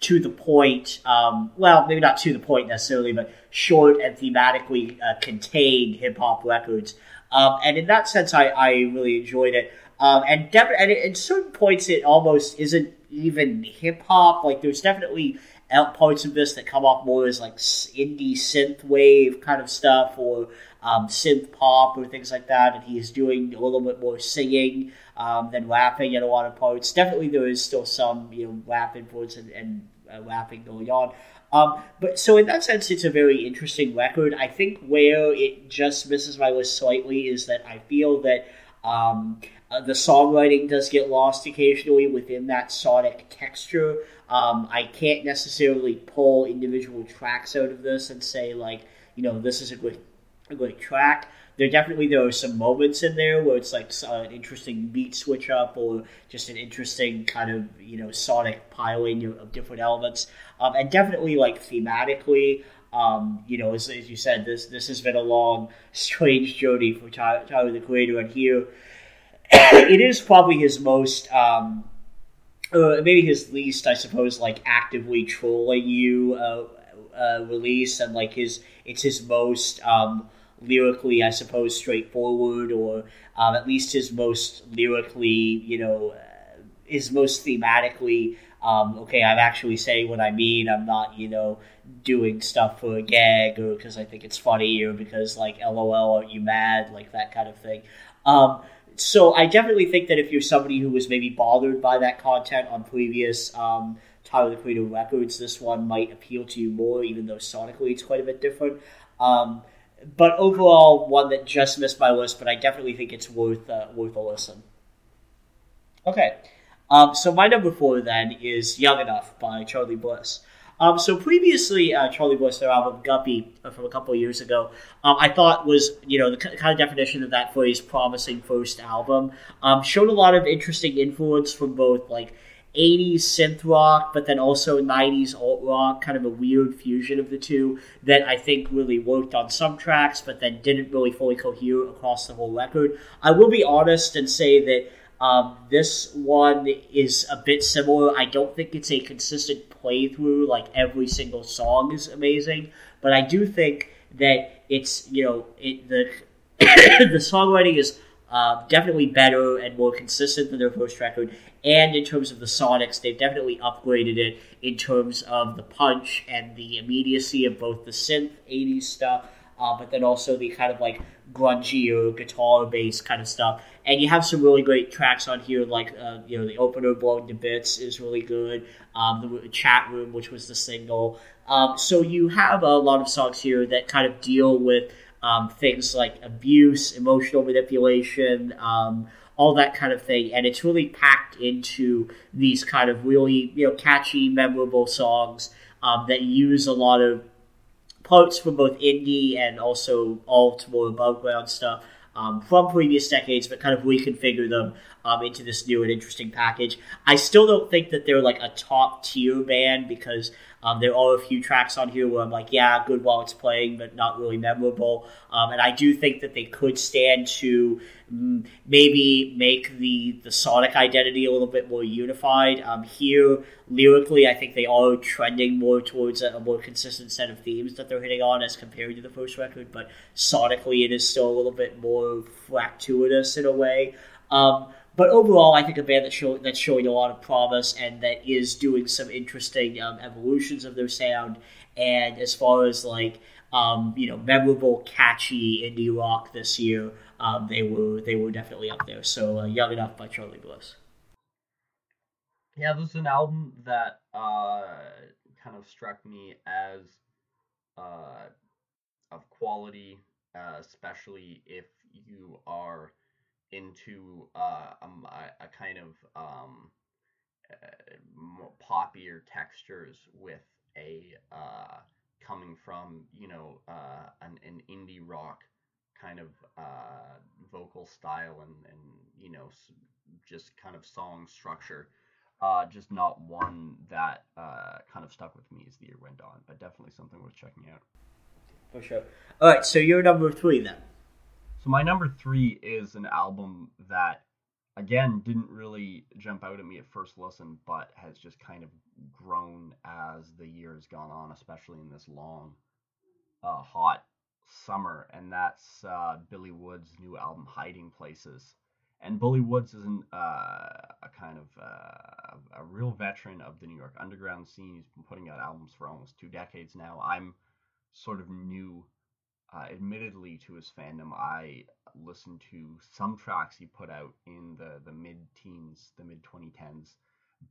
to the point, well, maybe not to the point necessarily, but short and thematically contained hip-hop records. And in that sense, I really enjoyed it. And at certain points, it almost isn't even hip-hop. Like, there's definitely parts of this that come off more as, like, indie synth wave kind of stuff, or synth pop or things like that, and he is doing a little bit more singing than rapping in a lot of parts. Definitely there is still some, rap influence and rapping going on. But so in that sense, it's a very interesting record. I think where it just misses my list slightly is that I feel that the songwriting does get lost occasionally within that sonic texture. I can't necessarily pull individual tracks out of this and say, like, this is a great track. There are some moments in there where it's like an interesting beat switch up, or just an interesting kind of sonic piling of different elements, and definitely, like, thematically, as you said, this has been a long, strange journey for Tyler the Creator, and here it is probably his most maybe his least, I suppose, like, actively trolling you release, and like it's his most lyrically, I suppose, straightforward, or at least his most lyrically, his most thematically, okay, I'm actually saying what I mean. I'm not, doing stuff for a gag, or because I think it's funny, or because, like, LOL, aren't you mad? Like, that kind of thing. So I definitely think that if you're somebody who was maybe bothered by that content on previous Tyler, the Creator records, this one might appeal to you more, even though sonically it's quite a bit different. But overall, one that just missed my list, but I definitely think it's worth a listen. Okay, so my number 4 then is Young Enough by Charly Bliss. So previously, Charly Bliss, their album Guppy from a couple of years ago, I thought was, the kind of definition of that phrase, promising first album. Showed a lot of interesting influence from both, like, 80s synth rock, but then also 90s alt rock, kind of a weird fusion of the two that I think really worked on some tracks, but then didn't really fully cohere across the whole record. I will be honest and say that this one is a bit similar. I don't think it's a consistent playthrough, like every single song is amazing, but I do think that it's, the songwriting is definitely better and more consistent than their first record, and in terms of the sonics, they've definitely upgraded it in terms of the punch and the immediacy of both the synth 80s stuff, but then also the kind of, like, grungier guitar-based kind of stuff. And you have some really great tracks on here, like, the opener, Blown to Bits, is really good, the Chat Room, which was the single. So you have a lot of songs here that kind of deal with things like abuse, emotional manipulation, all that kind of thing. And it's really packed into these kind of really, catchy, memorable songs that use a lot of parts from both indie and also alt, more above ground stuff from previous decades, but kind of reconfigure them into this new and interesting package. I still don't think that they're like a top tier band, because there are a few tracks on here where I'm like, yeah, good while it's playing, but not really memorable. And I do think that they could stand to maybe make the sonic identity a little bit more unified. Here, lyrically, I think they are trending more towards a more consistent set of themes that they're hitting on as compared to the first record, but sonically it is still a little bit more fractious in a way. But overall, I think a band that's showing a lot of promise and that is doing some interesting evolutions of their sound. And as far as memorable, catchy indie rock this year, they were definitely up there. So Young Enough by Charly Bliss. Yeah, this is an album that kind of struck me as of quality, especially if you are into a kind of more poppier textures with a coming from an indie rock kind of vocal style and just kind of song structure, just not one that kind of stuck with me as the year went on, but definitely something worth checking out for sure. All right, so you're number three then. So my number three is an album that, again, didn't really jump out at me at first listen, but has just kind of grown as the year has gone on, especially in this long, hot summer, and that's Billy Woods' new album, Hiding Places. And Billy Woods is a real veteran of the New York underground scene. He's been putting out albums for almost 2 decades now. I'm sort of new, admittedly, to his fandom. I listened to some tracks he put out in the mid-teens, the mid-2010s,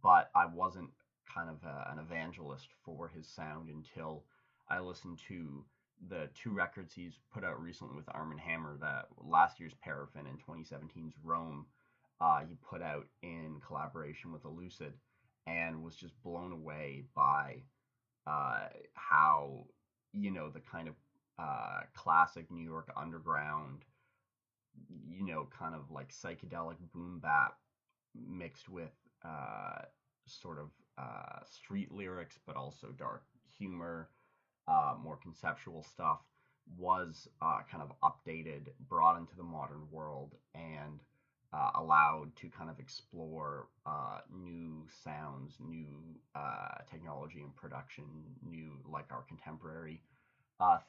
but I wasn't kind of an evangelist for his sound until I listened to the 2 records he's put out recently with Arm & Hammer, that last year's Paraffin and 2017's Rome, he put out in collaboration with Elucid, and was just blown away by how, the kind of classic New York underground, kind of like psychedelic boom bap mixed with sort of street lyrics, but also dark humor, more conceptual stuff, was kind of updated, brought into the modern world, and allowed to kind of explore new sounds, new technology and production, new our contemporary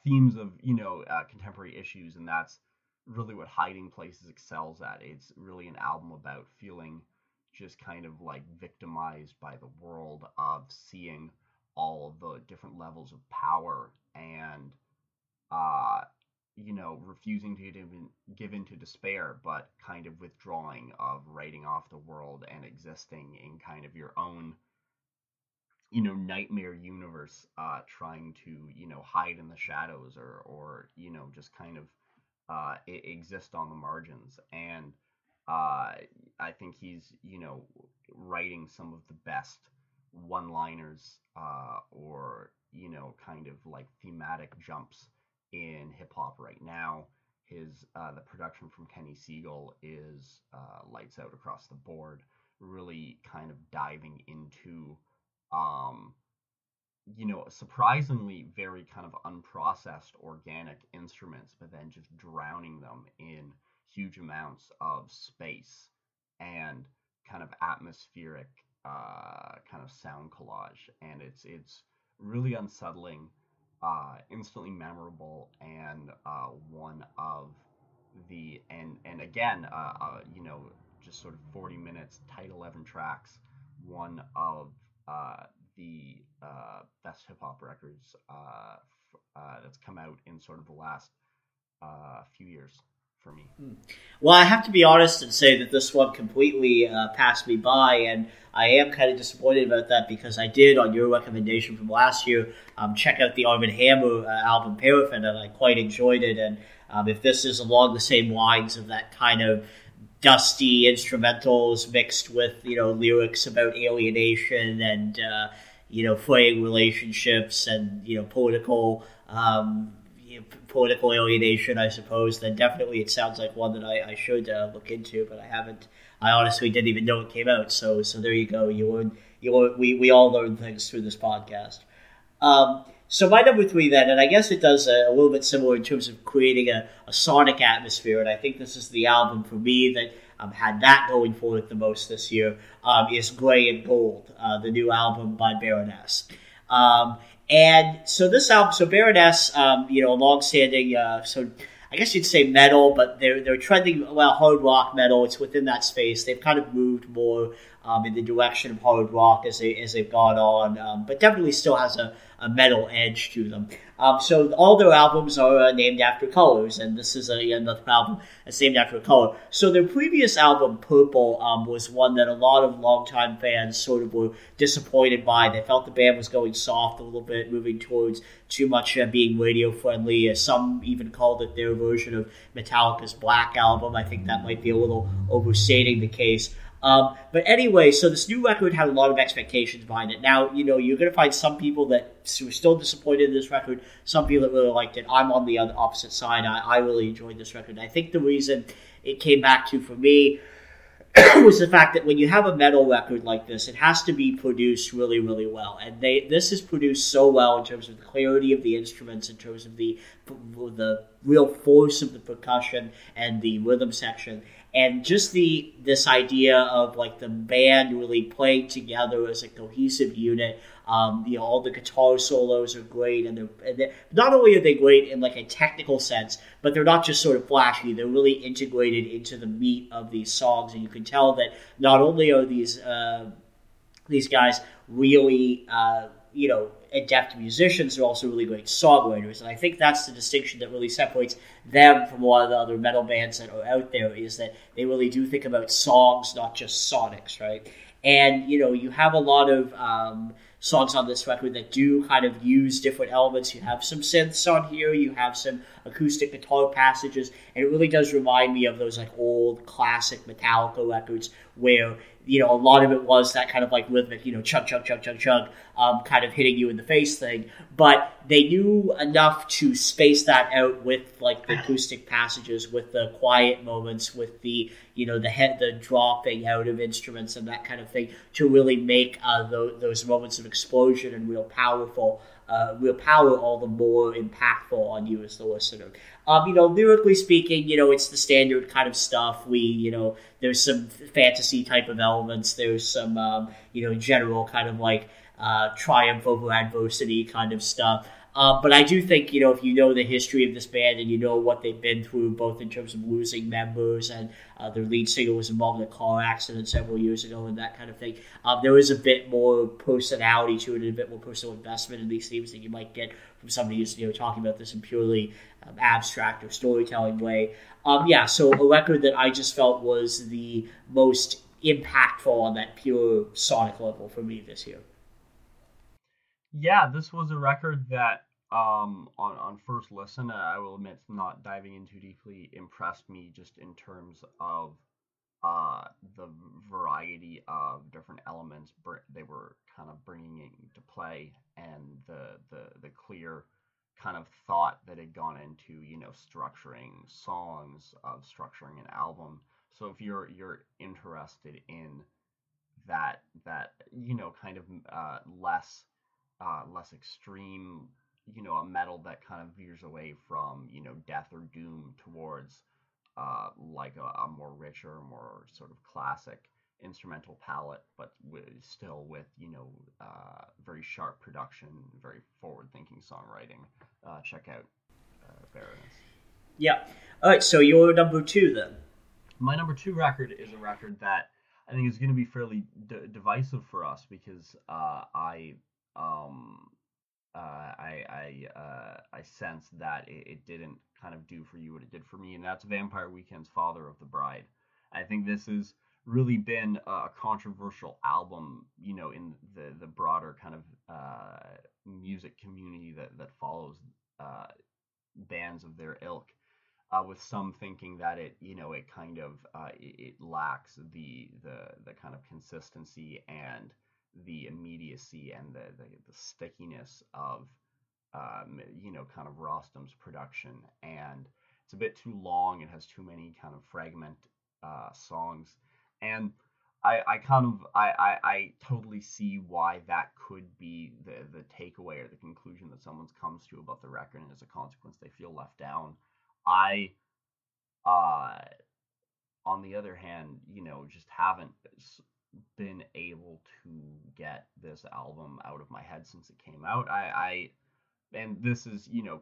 themes of, contemporary issues, and that's really what Hiding Places excels at. It's really an album about feeling just kind of victimized by the world, of seeing all of the different levels of power and, refusing to give in to despair, but kind of withdrawing, of writing off the world and existing in kind of your own nightmare universe, trying to, hide in the shadows or just kind of exist on the margins. And I think he's, writing some of the best one-liners or, kind of thematic jumps in hip-hop right now. His the production from Kenny Segall is lights out across the board, really kind of diving into surprisingly very kind of unprocessed organic instruments, but then just drowning them in huge amounts of space and kind of atmospheric kind of sound collage. And it's really unsettling, instantly memorable, and one of the and again just sort of 40 minutes, tight 11 tracks, one of the best hip-hop records that's come out in sort of the last few years for me. Well, I have to be honest and say that this one completely passed me by, and I am kind of disappointed about that because I did, on your recommendation from last year, check out the Arm & Hammer album Paraffin, and I quite enjoyed it. And if this is along the same lines of that kind of dusty instrumentals mixed with, you know, lyrics about alienation and, you know, fraying relationships and, you know, political alienation, I suppose, then definitely it sounds like one that I should look into, but I haven't. I honestly didn't even know it came out, so there you go. We all learn things through this podcast. So my number three then, and I guess it does a little bit similar in terms of creating a sonic atmosphere, and I think this is the album for me that had that going for it the most this year, is Grey and Gold, the new album by Baroness. And so this album, so Baroness, you know, longstanding, so I guess you'd say metal, but they're trending, well, hard rock metal. It's within that space. They've kind of moved more in the direction of hard rock as they've gone on, but definitely still has a metal edge to them. So all their albums are named after colors, and this is another album that's named after a color. So their previous album, Purple, was one that a lot of longtime fans sort of were disappointed by. They felt the band was going soft a little bit, moving towards too much being radio-friendly. Some even called it their version of Metallica's Black Album. I think that might be a little overstating the case. But anyway, so this new record had a lot of expectations behind it. Now, you know, you're going to find some people that were still disappointed in this record, some people that really liked it. I'm on the opposite side. I really enjoyed this record. And I think the reason it came back to, for me, was the fact that when you have a metal record like this, it has to be produced really, really well. And this is produced so well in terms of the clarity of the instruments, in terms of the real force of the percussion and the rhythm section. And just this idea of like the band really playing together as a cohesive unit. You know, all the guitar solos are great, and they're not only are they great in like a technical sense, but they're not just sort of flashy. They're really integrated into the meat of these songs, and you can tell that not only are these guys really you know, adept musicians, are also really great songwriters. And I think that's the distinction that really separates them from a lot of the other metal bands that are out there, is that they really do think about songs, not just sonics, right? And, you know, you have a lot of songs on this record that do kind of use different elements. You have some synths on here, you have some acoustic guitar passages, and it really does remind me of those like old classic Metallica records where, you know, a lot of it was that kind of like rhythmic, you know, chug, chug, chug, chug, chug, kind of hitting you in the face thing. But they knew enough to space that out with like the acoustic passages, with the quiet moments, with the, you know, the dropping out of instruments and that kind of thing to really make those moments of explosion and real power all the more impactful on you as the listener. You know, lyrically speaking, you know, it's the standard kind of stuff. You know, there's some fantasy type of elements. There's some, you know, general kind of like triumph over adversity kind of stuff. But I do think, you know, if you know the history of this band and you know what they've been through, both in terms of losing members and their lead singer was involved in a car accident several years ago and that kind of thing, there is a bit more personality to it and a bit more personal investment in these themes that you might get from somebody who's, you know, talking about this in purely abstract or storytelling way. Yeah, so a record that I just felt was the most impactful on that pure sonic level for me this year. Yeah, this was a record that on first listen, I will admit, not diving in too deeply, impressed me just in terms of the variety of different elements they were kind of bringing into play, and the clear kind of thought that had gone into, you know, structuring songs, of structuring an album. So if you're interested in that you know, kind of less extreme, you know, a metal that kind of veers away from, you know, death or doom towards like a more richer, more sort of classic instrumental palette, but still with, you know, very sharp production, very forward-thinking songwriting. Check out Baroness. Yeah. All right, so your number two then. My number two record is a record that I think is going to be fairly divisive for us because I I sense that it didn't kind of do for you what it did for me, and that's Vampire Weekend's Father of the Bride. I think this has really been a controversial album, you know, in the broader kind of music community that follows bands of their ilk, with some thinking that it, you know, it kind of it lacks the kind of consistency and the immediacy and the stickiness of, you know, kind of Rostam's production, and it's a bit too long. It has too many kind of fragment songs, and I totally see why that could be the takeaway or the conclusion that someone comes to about the record, and as a consequence they feel left down. I on the other hand, you know, just haven't been able to get this album out of my head since it came out. I and this is, you know,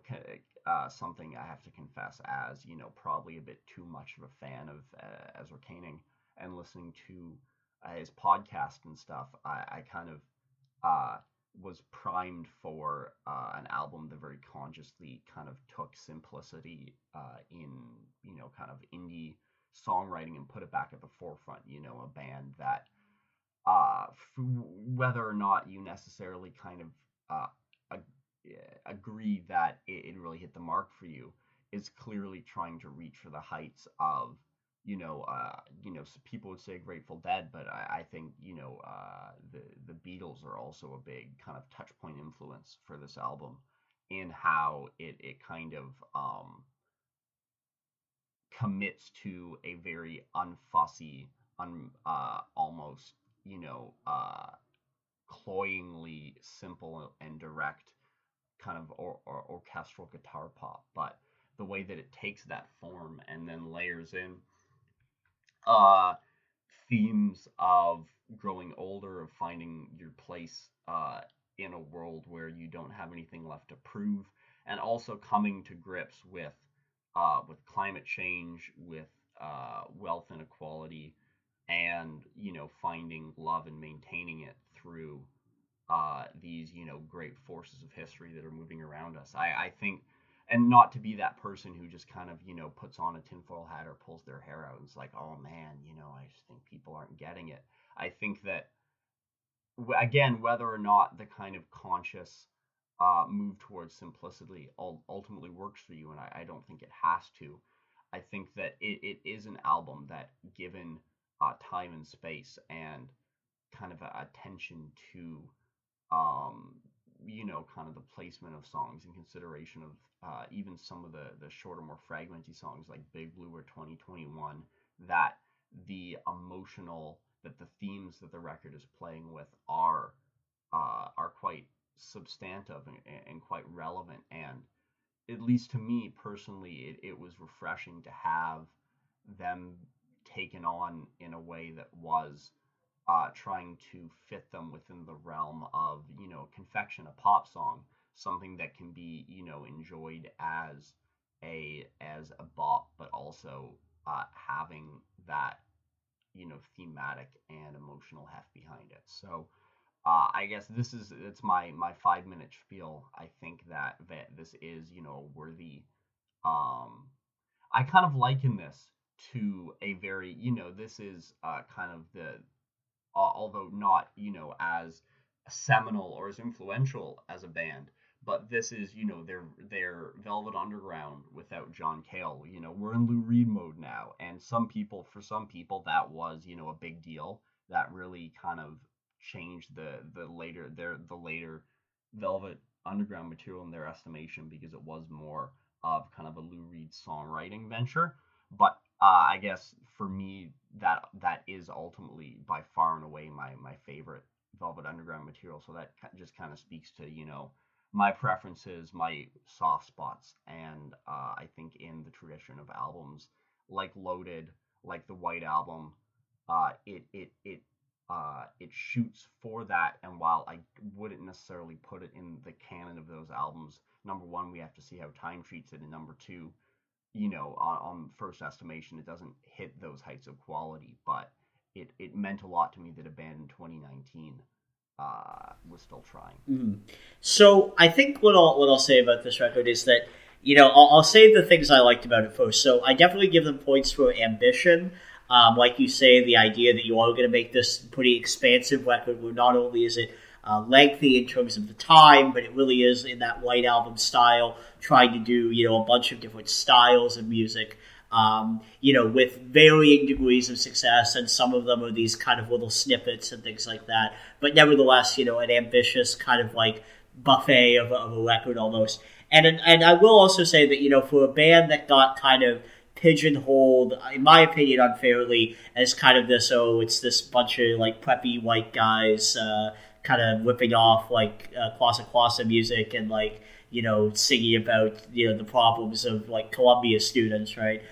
something I have to confess as, you know, probably a bit too much of a fan of Ezra Koenig and listening to his podcast and stuff. I kind of was primed for an album that very consciously kind of took simplicity in, you know, kind of indie songwriting and put it back at the forefront. You know, a band that whether or not you necessarily kind of agree that it really hit the mark for you, is clearly trying to reach for the heights of, you know, people would say Grateful Dead, but I think, you know, the Beatles are also a big kind of touch point influence for this album in how it kind of commits to a very unfussy, almost, you know, cloyingly simple and direct kind of orchestral guitar pop, but the way that it takes that form and then layers in themes of growing older, of finding your place in a world where you don't have anything left to prove, and also coming to grips with climate change, with wealth inequality, and, you know, finding love and maintaining it through these, you know, great forces of history that are moving around us. I think, and not to be that person who just kind of, you know, puts on a tinfoil hat or pulls their hair out and is like, oh man, you know, I just think people aren't getting it. I think that, again, whether or not the kind of conscious move towards simplicity ultimately works for you, and I don't think it has to, I think that it is an album that, given time and space and kind of attention to, you know, kind of the placement of songs and consideration of even some of the shorter, more fragmenty songs like Big Blue or 2021, that the themes that the record is playing with are quite substantive and quite relevant. And at least to me personally, it was refreshing to have them taken on in a way that was trying to fit them within the realm of, you know, confection, a pop song, something that can be, you know, enjoyed as a bop, but also having that, you know, thematic and emotional heft behind it. So I guess it's my 5-minute spiel. I think that this is, you know, worthy. I kind of liken this to a very, you know, this is kind of the, although not, you know, as seminal or as influential as a band, but this is, you know, their Velvet Underground without John Cale. You know, we're in Lou Reed mode now, and for some people that was, you know, a big deal. That really kind of changed the later Velvet Underground material in their estimation, because it was more of kind of a Lou Reed songwriting venture. But I guess for me, that is ultimately by far and away my favorite Velvet Underground material. So that just kind of speaks to, you know, my preferences, my soft spots. And I think in the tradition of albums like Loaded, like the White Album, it shoots for that. And while I wouldn't necessarily put it in the canon of those albums, number one, we have to see how time treats it, and number two, you know, on first estimation, it doesn't hit those heights of quality, but it meant a lot to me that a band in 2019 was still trying. Mm. So I think what I'll say about this record is that, you know, I'll say the things I liked about it first. So I definitely give them points for ambition. Like you say, the idea that you are going to make this pretty expansive record where not only is it lengthy in terms of the time, but it really is in that White Album style, trying to do, you know, a bunch of different styles of music, you know, with varying degrees of success, and some of them are these kind of little snippets and things like that. But nevertheless, you know, an ambitious kind of like buffet of a record almost. And I will also say that, you know, for a band that got kind of pigeonholed, in my opinion, unfairly, as kind of this, oh, it's this bunch of like preppy white guys kind of whipping off like Kwasa Kwasa music and like, you know, singing about, you know, the problems of like Columbia students, right?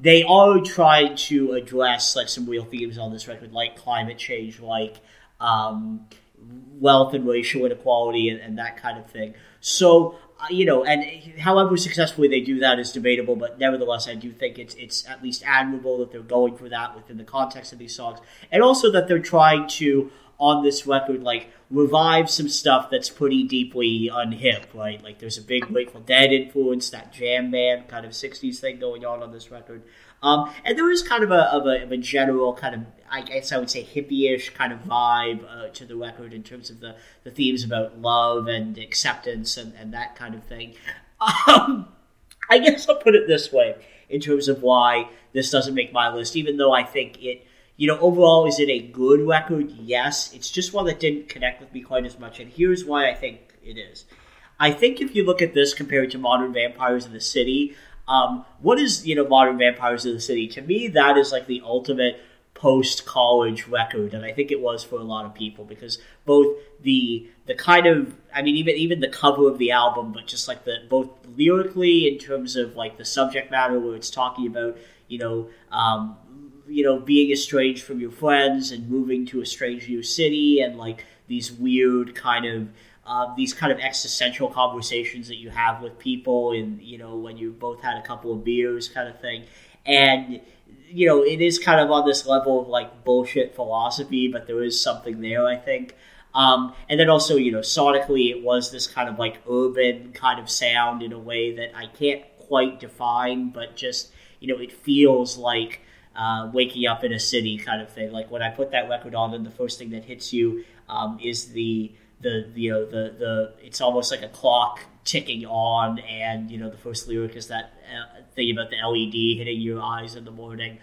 They are trying to address like some real themes on this record, like climate change, like wealth and racial inequality and that kind of thing. So, you know, and however successfully they do that is debatable, but nevertheless, I do think it's at least admirable that they're going for that within the context of these songs, and also that they're trying to, on this record, like, revive some stuff that's pretty deeply unhip, right? Like, there's a big Grateful Dead influence, that jam band kind of 60s thing going on this record. And there is kind of a general kind of, I guess I would say, hippie-ish kind of vibe to the record in terms of the themes about love and acceptance and that kind of thing. I guess I'll put it this way in terms of why this doesn't make my list, even though I think it, you know, overall, is it a good record? Yes. It's just one that didn't connect with me quite as much, and here's why I think it is. I think if you look at this compared to Modern Vampires of the City, what is, you know, Modern Vampires of the City? To me, that is like the ultimate post-college record, and I think it was for a lot of people, because both the kind of, I mean, even the cover of the album, but just like the, both lyrically in terms of like the subject matter where it's talking about, you know, being estranged from your friends and moving to a strange new city, and like these weird kind of, these kind of existential conversations that you have with people, and, you know, when you both had a couple of beers kind of thing. And, you know, it is kind of on this level of like bullshit philosophy, but there is something there, I think. And then also, you know, sonically, it was this kind of like urban kind of sound in a way that I can't quite define, but just, you know, it feels like waking up in a city kind of thing. Like when I put that record on, then the first thing that hits you is the it's almost like a clock ticking on, and, you know, the first lyric is that thing about the LED hitting your eyes in the morning.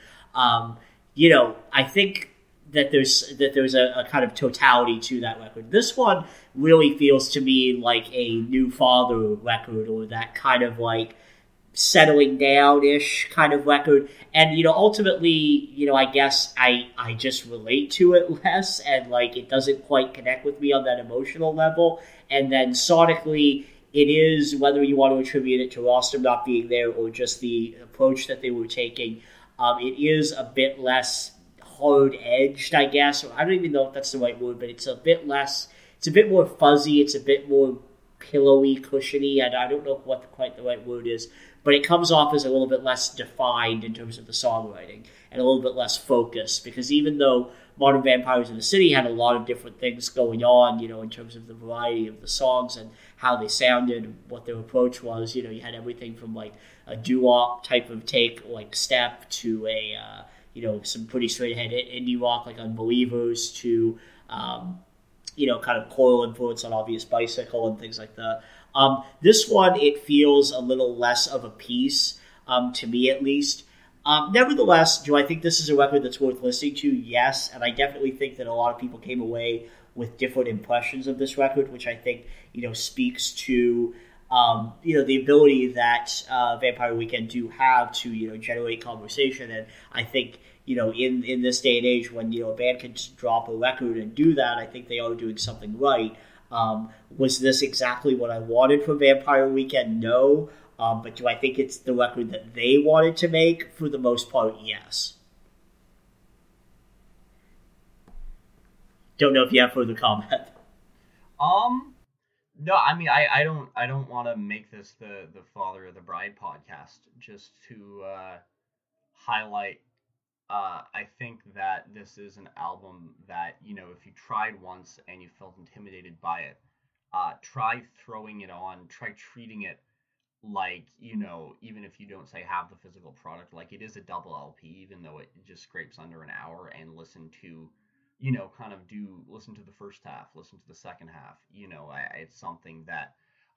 You know, I think that there's a kind of totality to that record. This one really feels to me like a new father record, or that kind of like settling down-ish kind of record. And, you know, ultimately, you know, I guess I just relate to it less, and like it doesn't quite connect with me on that emotional level. And then sonically, it is, whether you want to attribute it to Rostam not being there or just the approach that they were taking, it is a bit less hard-edged, I guess, or I don't even know if that's the right word, but it's a bit less, it's a bit more fuzzy, it's a bit more pillowy, cushiony, and I don't know what quite the right word is, but it comes off as a little bit less defined in terms of the songwriting and a little bit less focused, because even though Modern Vampires of the City had a lot of different things going on, you know, in terms of the variety of the songs and how they sounded and what their approach was, you know, you had everything from like a doo-wop type of take, like step, to a, you know, some pretty straight-ahead indie rock like Unbelievers, to, you know, kind of choral influence on Obvious Bicycle and things like that. This one, it feels a little less of a piece, to me at least. Nevertheless, do I think this is a record that's worth listening to? Yes, and I definitely think that a lot of people came away with different impressions of this record, which I think, you know, speaks to, you know, the ability that Vampire Weekend do have to, you know, generate conversation. And I think, you know, in this day and age when, you know, a band can just drop a record and do that, I think they are doing something right. Was this exactly what I wanted from Vampire Weekend? No. But do I think it's the record that they wanted to make? For the most part, yes. Don't know if you have further comment. No, I mean, I don't want to make this the Father of the Bride podcast just to highlight I think that this is an album that, you know, if you tried once and you felt intimidated by it, try throwing it on, try treating it like, you know, even if you don't say have the physical product, like it is a double LP, even though it just scrapes under an hour, and listen to, you know, kind of do listen to the first half, listen to the second half, you know, it's something that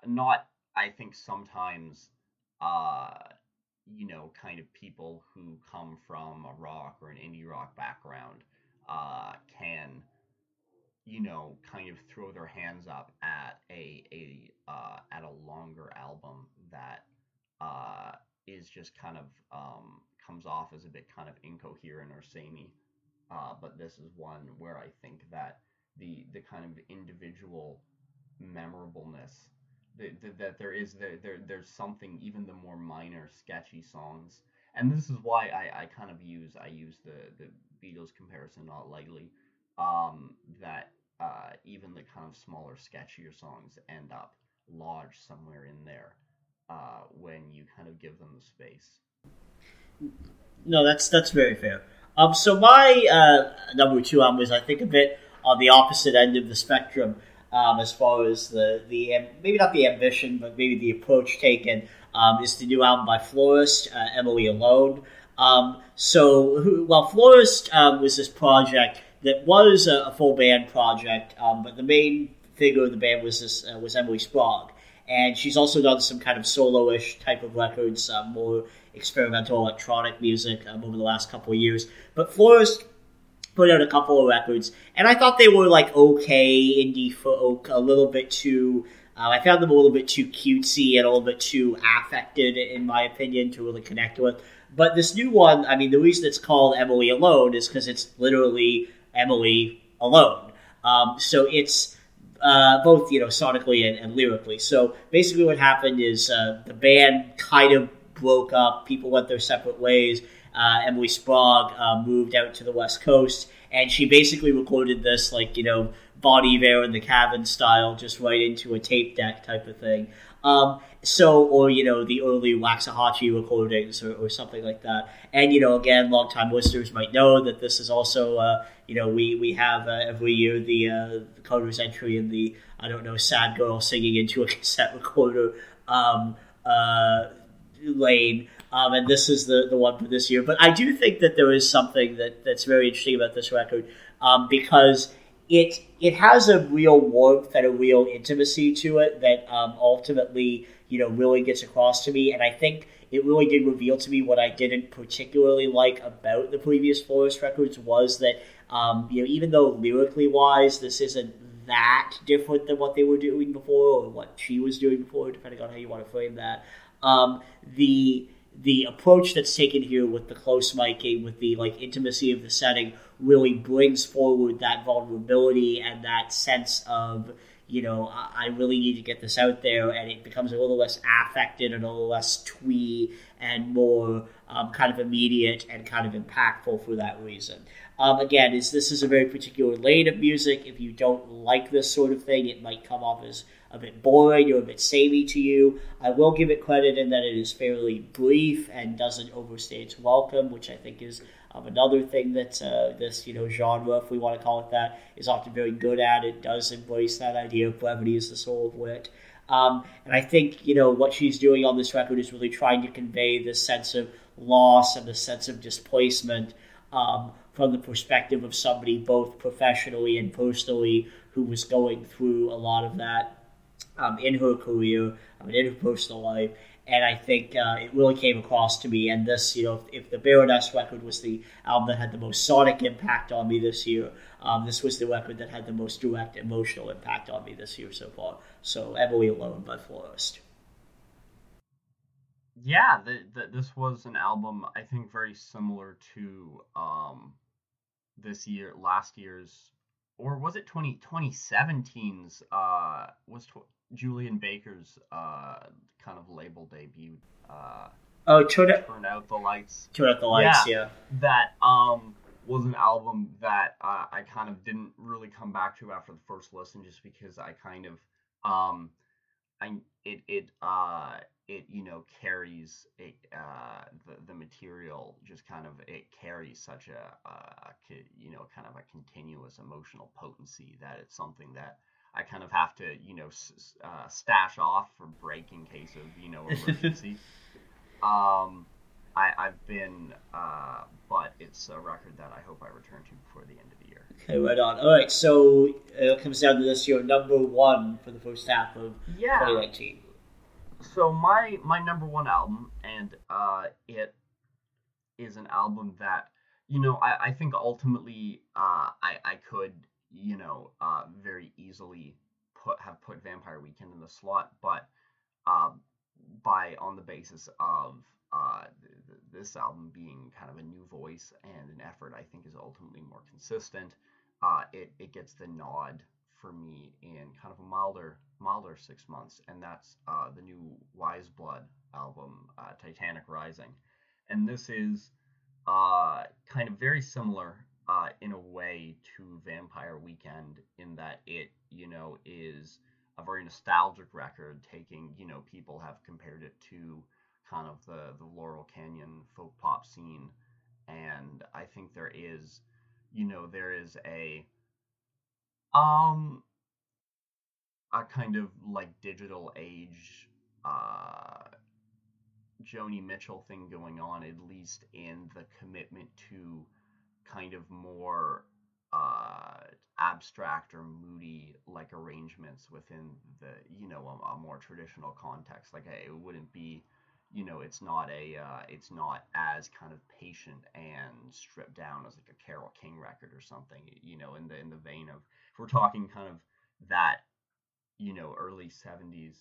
not, I think sometimes, you know, kind of people who come from a rock or an indie rock background can, you know, kind of throw their hands up at a longer album that is just kind of comes off as a bit kind of incoherent or samey. But this is one where I think that the kind of individual memorableness that there's something, even the more minor sketchy songs, and this is why I use the Beatles comparison not lightly, that even the kind of smaller sketchier songs end up lodged somewhere in there when you kind of give them the space. No, that's very fair. So my number two album is, I think, a bit on the opposite end of the spectrum. As far as the maybe not the ambition, but maybe the approach taken, is the new album by Florist, Emily Alone. Florist was this project that was a full band project, but the main figure of the band was Emily Sprague, and she's also done some kind of solo-ish type of records, more experimental electronic music over the last couple of years. But Florist put out a couple of records, and I thought they were like okay indie folk, a little bit too. I found them a little bit too cutesy and a little bit too affected, in my opinion, to really connect with. But this new one, I mean, the reason it's called Emily Alone is because it's literally Emily alone. So it's both, you know, sonically and lyrically. So basically, what happened is the band kind of broke up. People went their separate ways. Emily Sprague moved out to the West Coast, and she basically recorded this, like, you know, Bon Iver in the cabin style, just right into a tape deck type of thing. Or, you know, the early Waxahachie recordings or something like that. And, you know, again, longtime listeners might know that this is also, you know, we have every year the Carter's entry in the, I don't know, sad girl singing into a cassette recorder lane. And this is the one for this year. But I do think that there is something that's very interesting about this record, because it has a real warmth and a real intimacy to it that ultimately, you know, really gets across to me. And I think it really did reveal to me what I didn't particularly like about the previous Florist records was that, you know, even though lyrically wise, this isn't that different than what they were doing before or what she was doing before, depending on how you want to frame that. The approach that's taken here with the close miking, with the like intimacy of the setting, really brings forward that vulnerability and that sense of, you know, I really need to get this out there, and it becomes a little less affected and a little less twee and more kind of immediate and kind of impactful for that reason. Again, this is a very particular lane of music. If you don't like this sort of thing, it might come off as a bit boring or a bit samey to you. I will give it credit in that it is fairly brief and doesn't overstay its welcome, which I think is another thing that this, you know, genre, if we want to call it that, is often very good at. It does embrace that idea of brevity as the soul of wit. And I think, you know, what she's doing on this record is really trying to convey this sense of loss and the sense of displacement from the perspective of somebody both professionally and personally who was going through a lot of that in her career, in her personal life, and I think it really came across to me. And this, you know, if the Baroness record was the album that had the most sonic impact on me this year, this was the record that had the most direct emotional impact on me this year so far. So, Emily Alone by Florist. Yeah, this was an album, I think, very similar to last year's, or was it 2017's, Julian Baker's kind of label debut. Turn Out the Lights. Turn Out the Lights, yeah. That was an album that I kind of didn't really come back to after the first listen, just because I kind of it carries the material just kind of, it carries such a continuous emotional potency that it's something that I kind of have to, stash off for break in case of, emergency. I've been, but it's a record that I hope I return to before the end of the year. Okay, right on. All right, so it comes down to this, your number one for the first half of 2019. So my number one album, and it is an album that, I think ultimately I could, very easily put Vampire Weekend in the slot, but on the basis of this album being kind of a new voice and an effort I think is ultimately more consistent, it gets the nod for me in kind of a milder 6 months, and that's the new Wise Blood album, Titanic Rising. And this is kind of very similar in a way to Vampire Weekend, in that it, is a very nostalgic record, taking, people have compared it to kind of the Laurel Canyon folk pop scene, and I think there is a kind of like digital age Joni Mitchell thing going on, at least in the commitment to kind of more abstract or moody like arrangements within the a more traditional context. Like it wouldn't be, it's not as kind of patient and stripped down as like a Carole King record or something, in the vein of, if we're talking kind of that, early 70s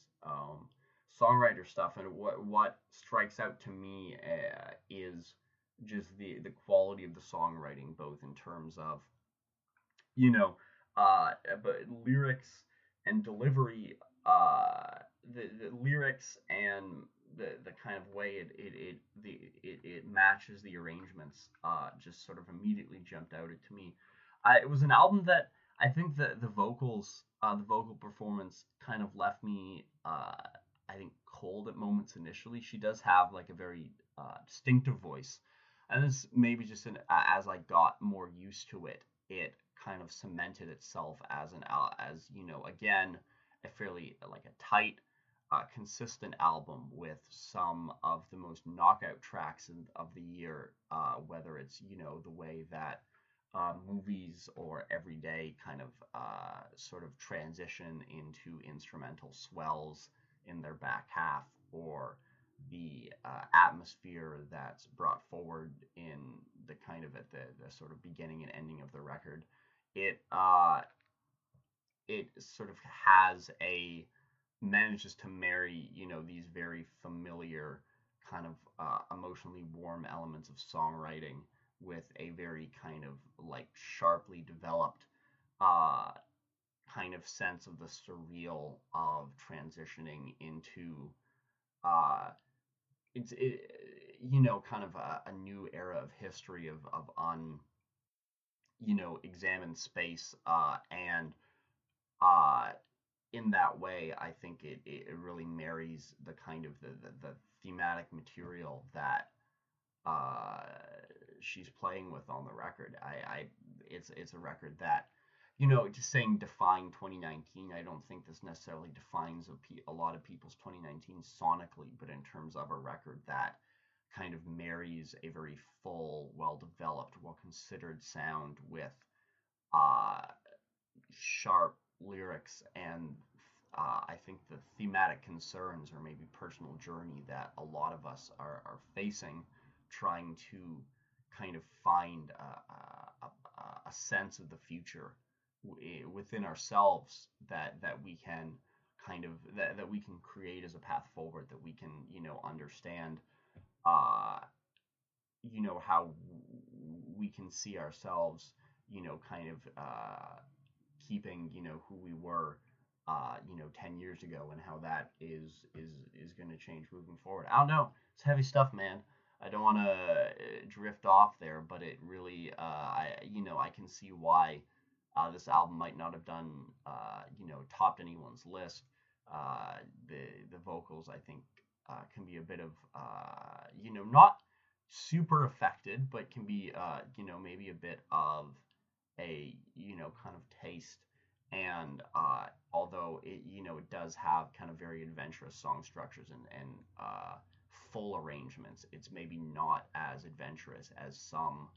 songwriter stuff. And what strikes out to me is just the quality of the songwriting, both in terms of, but lyrics and delivery, the lyrics and the kind of way it matches the arrangements, just sort of immediately jumped out to me. It was an album that I think the vocal performance kind of left me, I think, cold at moments initially. She does have like a very distinctive voice, and this maybe just as I got more used to it, it kind of cemented itself as again, a fairly like a tight, consistent album with some of the most knockout tracks of the year, whether it's, the way that movies or everyday kind of sort of transition into instrumental swells in their back half, or the atmosphere that's brought forward in the kind of at the sort of beginning and ending of the record. It sort of manages to marry, these very familiar kind of emotionally warm elements of songwriting with a very kind of like sharply developed kind of sense of the surreal of transitioning into kind of a new era of history of examined space, and in that way, I think it really marries the kind of the thematic material that she's playing with on the record. It's a record that, just saying define 2019, I don't think this necessarily defines a lot of people's 2019 sonically, but in terms of a record that kind of marries a very full, well-developed, well-considered sound with sharp lyrics and I think the thematic concerns or maybe personal journey that a lot of us are facing, trying to kind of find a sense of the future within ourselves that we can kind of that we can create as a path forward, that we can understand how we can see ourselves kind of keeping who we were 10 years ago, and how that is going to change moving forward. I don't know, it's heavy stuff, man. I don't want to drift off there, but it really I can see why this album might not have topped anyone's list, the vocals, I think, can be a bit of, not super affected, but can be, maybe a bit of a, kind of taste. And although it, it does have kind of very adventurous song structures and full arrangements, it's maybe not as adventurous as some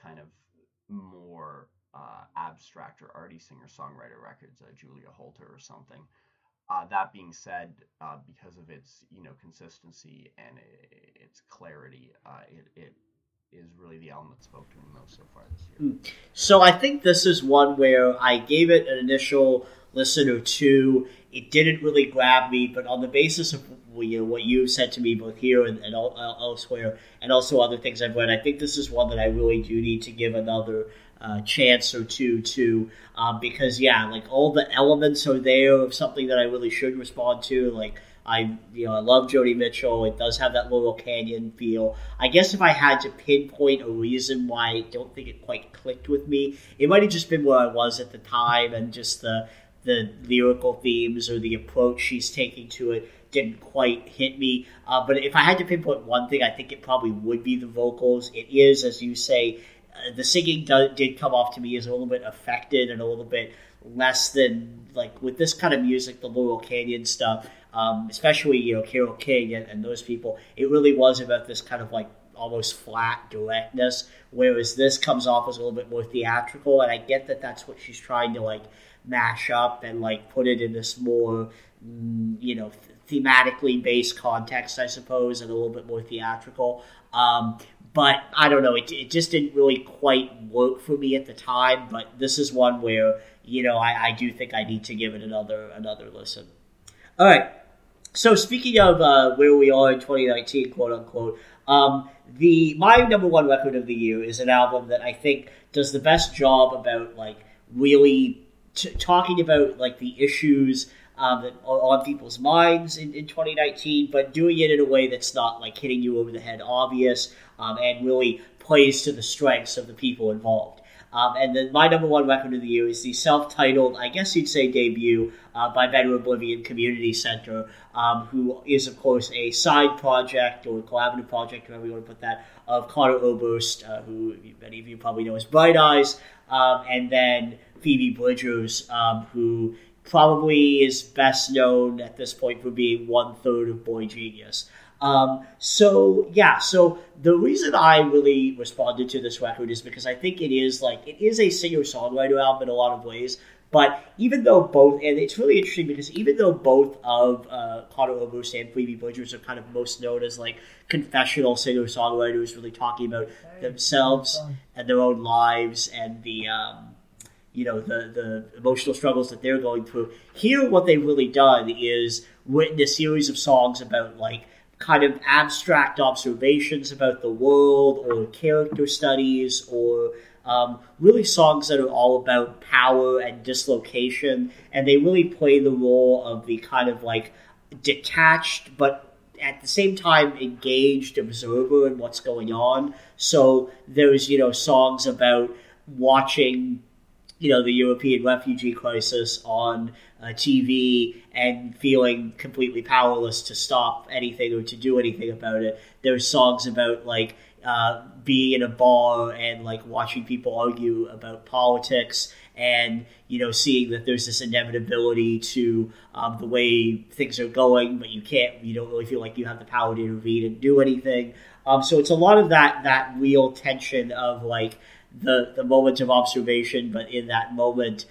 kind of more abstract or arty singer-songwriter records, Julia Holter or something. That being said, because of its, consistency and its clarity, it is really the album that spoke to me most so far this year. So I think this is one where I gave it an initial listen or two. It didn't really grab me, but on the basis of what you said to me both here and elsewhere, and also other things I've read, I think this is one that I really do need to give another chance or two to, because all the elements are there of something that I really should respond to. I love Joni Mitchell. It does have that Laurel Canyon feel. I guess if I had to pinpoint a reason why I don't think it quite clicked with me, it might have just been where I was at the time, and just the lyrical themes or the approach she's taking to it didn't quite hit me. But if I had to pinpoint one thing, I think it probably would be the vocals. It is, as you say, the singing did come off to me as a little bit affected and a little bit less than, with this kind of music, the Laurel Canyon stuff, especially, Carole King and those people, it really was about this kind of, almost flat directness, whereas this comes off as a little bit more theatrical, and I get that that's what she's trying to, mash up and, put it in this more, thematically based context, I suppose, and a little bit more theatrical. But I don't know, it just didn't really quite work for me at the time, but this is one where, I do think I need to give it another listen. All right, so speaking of where we are in 2019, quote unquote, my number one record of the year is an album that I think does the best job about really talking about the issues that are on people's minds in 2019, but doing it in a way that's not hitting you over the head obvious, and really plays to the strengths of the people involved. And then my number one record of the year is the self-titled, I guess you'd say debut, by Better Oblivion Community Center, who is, of course, a side project or collaborative project, however you want to put that, of Conor Oberst, who many of you probably know as Bright Eyes, and then Phoebe Bridgers, who probably is best known at this point for being one-third of Boy Genius. So the reason I really responded to this record is because I think it is, it is a singer-songwriter album in a lot of ways, but even though both, and it's really interesting because even though both of Conor Oberst and Phoebe Bridgers are kind of most known as, confessional singer-songwriters really talking about themselves and their own lives and the, the emotional struggles that they're going through. Here, what they've really done is written a series of songs about, kind of abstract observations about the world or character studies or really songs that are all about power and dislocation. And they really play the role of the kind of, detached but at the same time engaged observer in what's going on. So there's, songs about watching the European refugee crisis on TV and feeling completely powerless to stop anything or to do anything about it. There's songs about being in a bar and watching people argue about politics and seeing that there's this inevitability to the way things are going, but you don't really feel like you have the power to intervene and do anything. So it's a lot of that real tension of the moment of observation, but in that moment,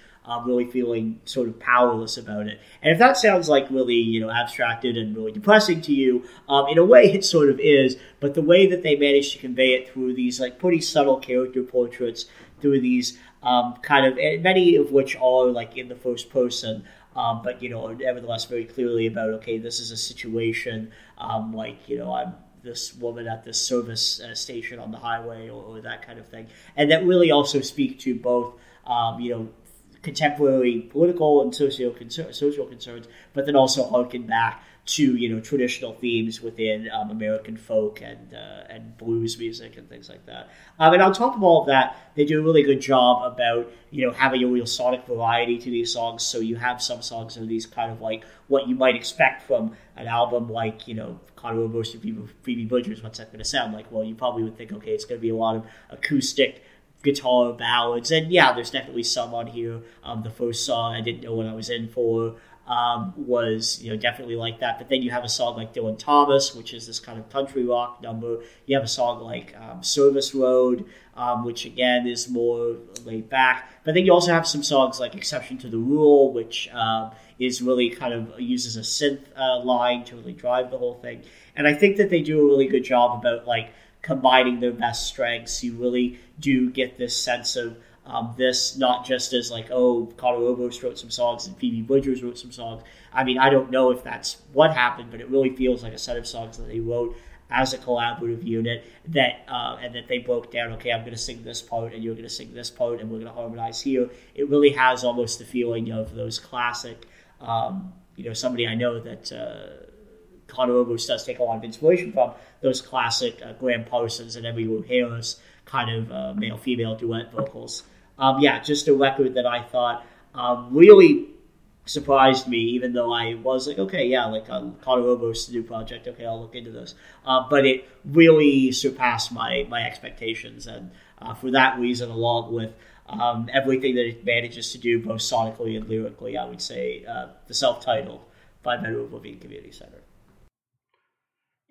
really feeling sort of powerless about it. And if that sounds really, abstracted and really depressing to you, in a way it sort of is, but the way that they manage to convey it through these pretty subtle character portraits, through these many of which are in the first person, but nevertheless very clearly about, okay, this is a situation, I'm this woman at this service station on the highway or that kind of thing. And that really also speak to both, contemporary political and social concerns, but then also harken back to, you know, traditional themes within American folk and blues music and things like that. And on top of all of that, they do a really good job about, you know, having a real sonic variety to these songs. So you have some songs that are these kind of like what you might expect from an album like, you know, Conor Oberst and Phoebe Bridgers. What's that going to sound like? Well, you probably would think, okay, it's going to be a lot of acoustic guitar ballads. And yeah, there's definitely some on here. The first song, I Didn't Know What I Was In For, was, you know, definitely like that. But then you have a song like Dylan Thomas, which is this kind of country rock number. You have a song like Service Road, which again is more laid back. But then you also have some songs like Exception to the Rule, which is really kind of uses a synth line to really drive the whole thing. And I think that they do a really good job about like combining their best strengths. You really do get this sense of this not just as like, oh, Conor Oberst wrote some songs and Phoebe Bridgers wrote some songs. I mean, I don't know if that's what happened, but it really feels like a set of songs that they wrote as a collaborative unit that and that they broke down, okay, I'm going to sing this part and you're going to sing this part and we're going to harmonize here. It really has almost the feeling of those classic, you know, somebody I know that Conor Oberst does take a lot of inspiration from, those classic Graham Parsons and Emmylou Harris kind of male-female duet vocals. Yeah, just a record that I thought really surprised me, even though I was like, okay, yeah, like Conor Oberst's new project, okay, I'll look into this. But it really surpassed my expectations, and for that reason, along with everything that it manages to do, both sonically and lyrically, I would say the self-titled Five Bedroom Living Community Center.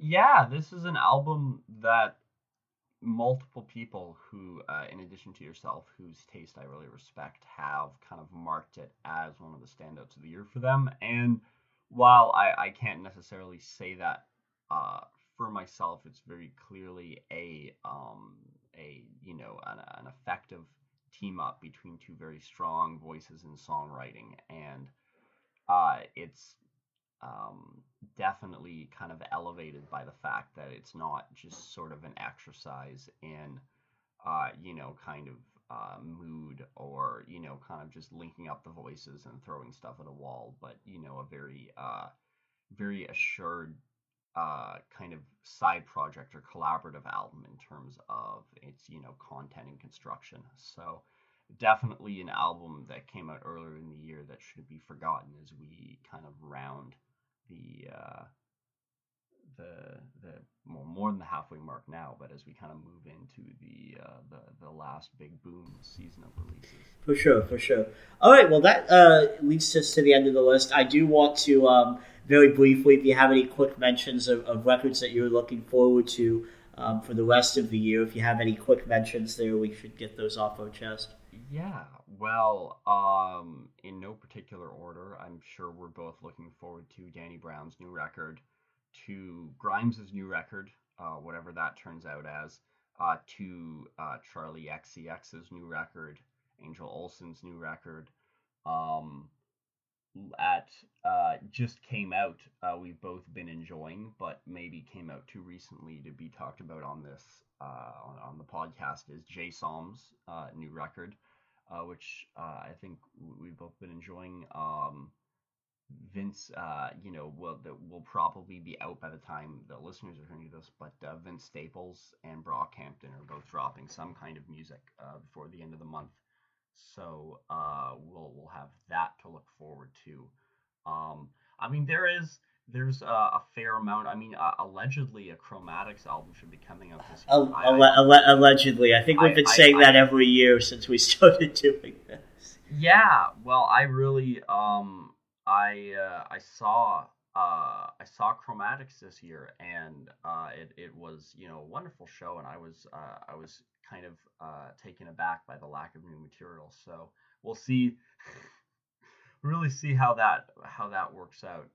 Yeah, this is an album that multiple people who, in addition to yourself, whose taste I really respect, have kind of marked it as one of the standouts of the year for them. And while I can't necessarily say that for myself, it's very clearly an effective team up between two very strong voices in songwriting, and it's definitely kind of elevated by the fact that it's not just sort of an exercise in, kind of mood or, you know, kind of just linking up the voices and throwing stuff at a wall, but, you know, a very, very assured kind of side project or collaborative album in terms of its, you know, content and construction. So definitely an album that came out earlier in the year that should be forgotten as we kind of round the well, more than the halfway mark now, but as we kind of move into the last big boom season of releases. For sure. All right, well, that leads us to the end of the list. I do want to very briefly, if you have any quick mentions of records that you're looking forward to for the rest of the year, if you have any quick mentions there, we should get those off our chest. Yeah, well, in no particular order, I'm sure we're both looking forward to Danny Brown's new record, to Grimes' new record, whatever that turns out as, to Charlie XCX's new record, Angel Olsen's new record, that just came out, we've both been enjoying, but maybe came out too recently to be talked about on this, on the podcast, is Jay Psalm's new record, which I think we've both been enjoying. Vince, will probably be out by the time the listeners are hearing this, but Vince Staples and Brockhampton are both dropping some kind of music before the end of the month. So we'll have that to look forward to. I mean, there's a fair amount. I mean, allegedly a Chromatics album should be coming up this year. Allegedly. I think we've been saying that every year since we started doing this. Yeah. Well, I really I saw Chromatics this year, and it was, you know, a wonderful show, and I was kind of taken aback by the lack of new material. So we'll see. Really see how that works out,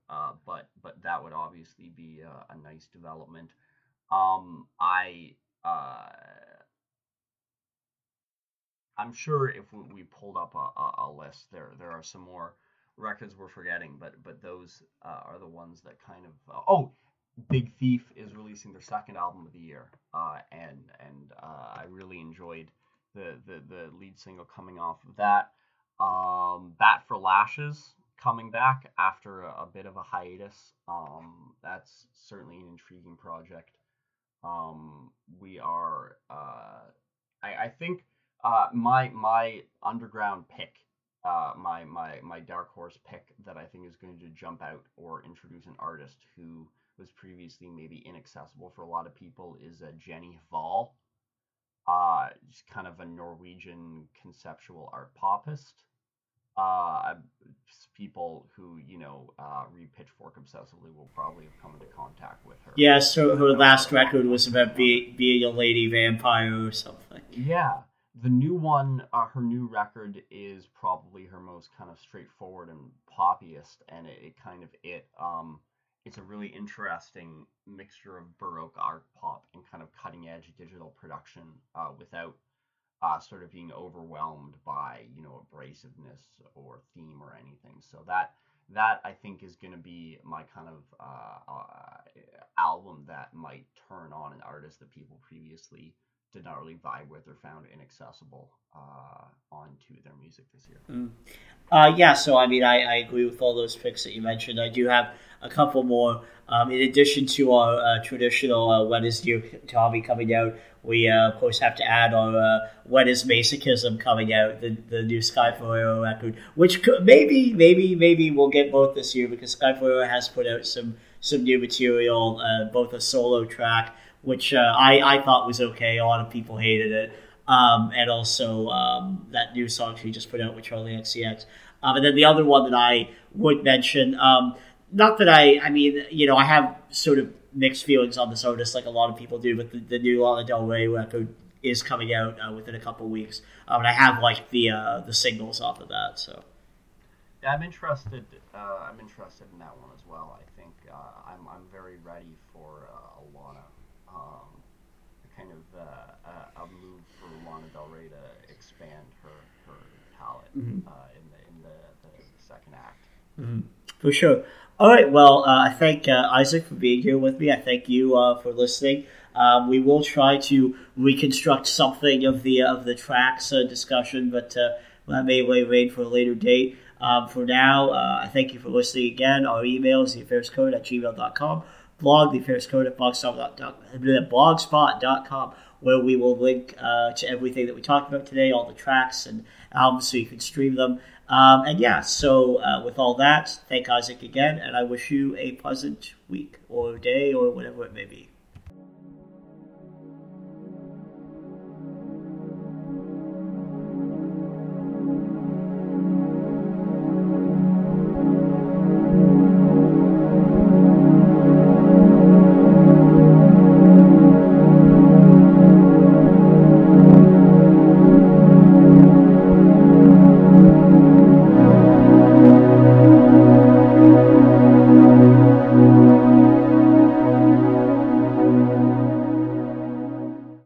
but that would obviously be a nice development. I'm sure if we pulled up a list, there are some more records we're forgetting, but those are the ones that kind of Big Thief is releasing their second album of the year, and I really enjoyed the lead single coming off of that. Bat for Lashes coming back after a bit of a hiatus. That's certainly an intriguing project. We are, I think my underground pick, my dark horse pick that I think is going to jump out or introduce an artist who was previously maybe inaccessible for a lot of people is Jenny Hval. She's kind of a Norwegian conceptual art popist. People who, read Pitchfork obsessively will probably have come into contact with her. Yeah, so her last record was about being a lady vampire or something. Yeah. The new one, her new record is probably her most kind of straightforward and poppiest, and it's a really interesting mixture of Baroque art pop and kind of cutting-edge digital production without sort of being overwhelmed by, abrasiveness or theme or anything. So that I think is going to be my kind of album that might turn on an artist that people previously did not really vibe with or found inaccessible onto their music this year. Mm. I agree with all those picks that you mentioned. I do have a couple more. In addition to our traditional What Is Dear Tommy coming out, we, of course, have to add our What Is Masochism coming out, the new Skyflyer record, which maybe we'll get both this year because Skyflyer has put out some new material, both a solo track, which I thought was okay. A lot of people hated it. And also that new song she just put out with Charli XCX. And then the other one that I would mention, not that I have sort of mixed feelings on this artist like a lot of people do, but the new Lana Del Rey record is coming out within a couple weeks. And I have like the singles off of that. So yeah, I'm interested in that one as well. I think I'm very ready for Lana. A move for Lana Del Rey to expand her palette mm-hmm. in the second act. Mm-hmm. For sure. All right. Well, I thank Isaac for being here with me. I thank you for listening. We will try to reconstruct something of the tracks discussion, but that may wait for a later date. For now, I thank you for listening again. Our email is theaffairscode@gmail.com. Blog theaffairscode@blogspot.com, where we will link to everything that we talked about today, all the tracks and albums, so you can stream them. With all that, thank Isaac again, and I wish you a pleasant week or day or whatever it may be.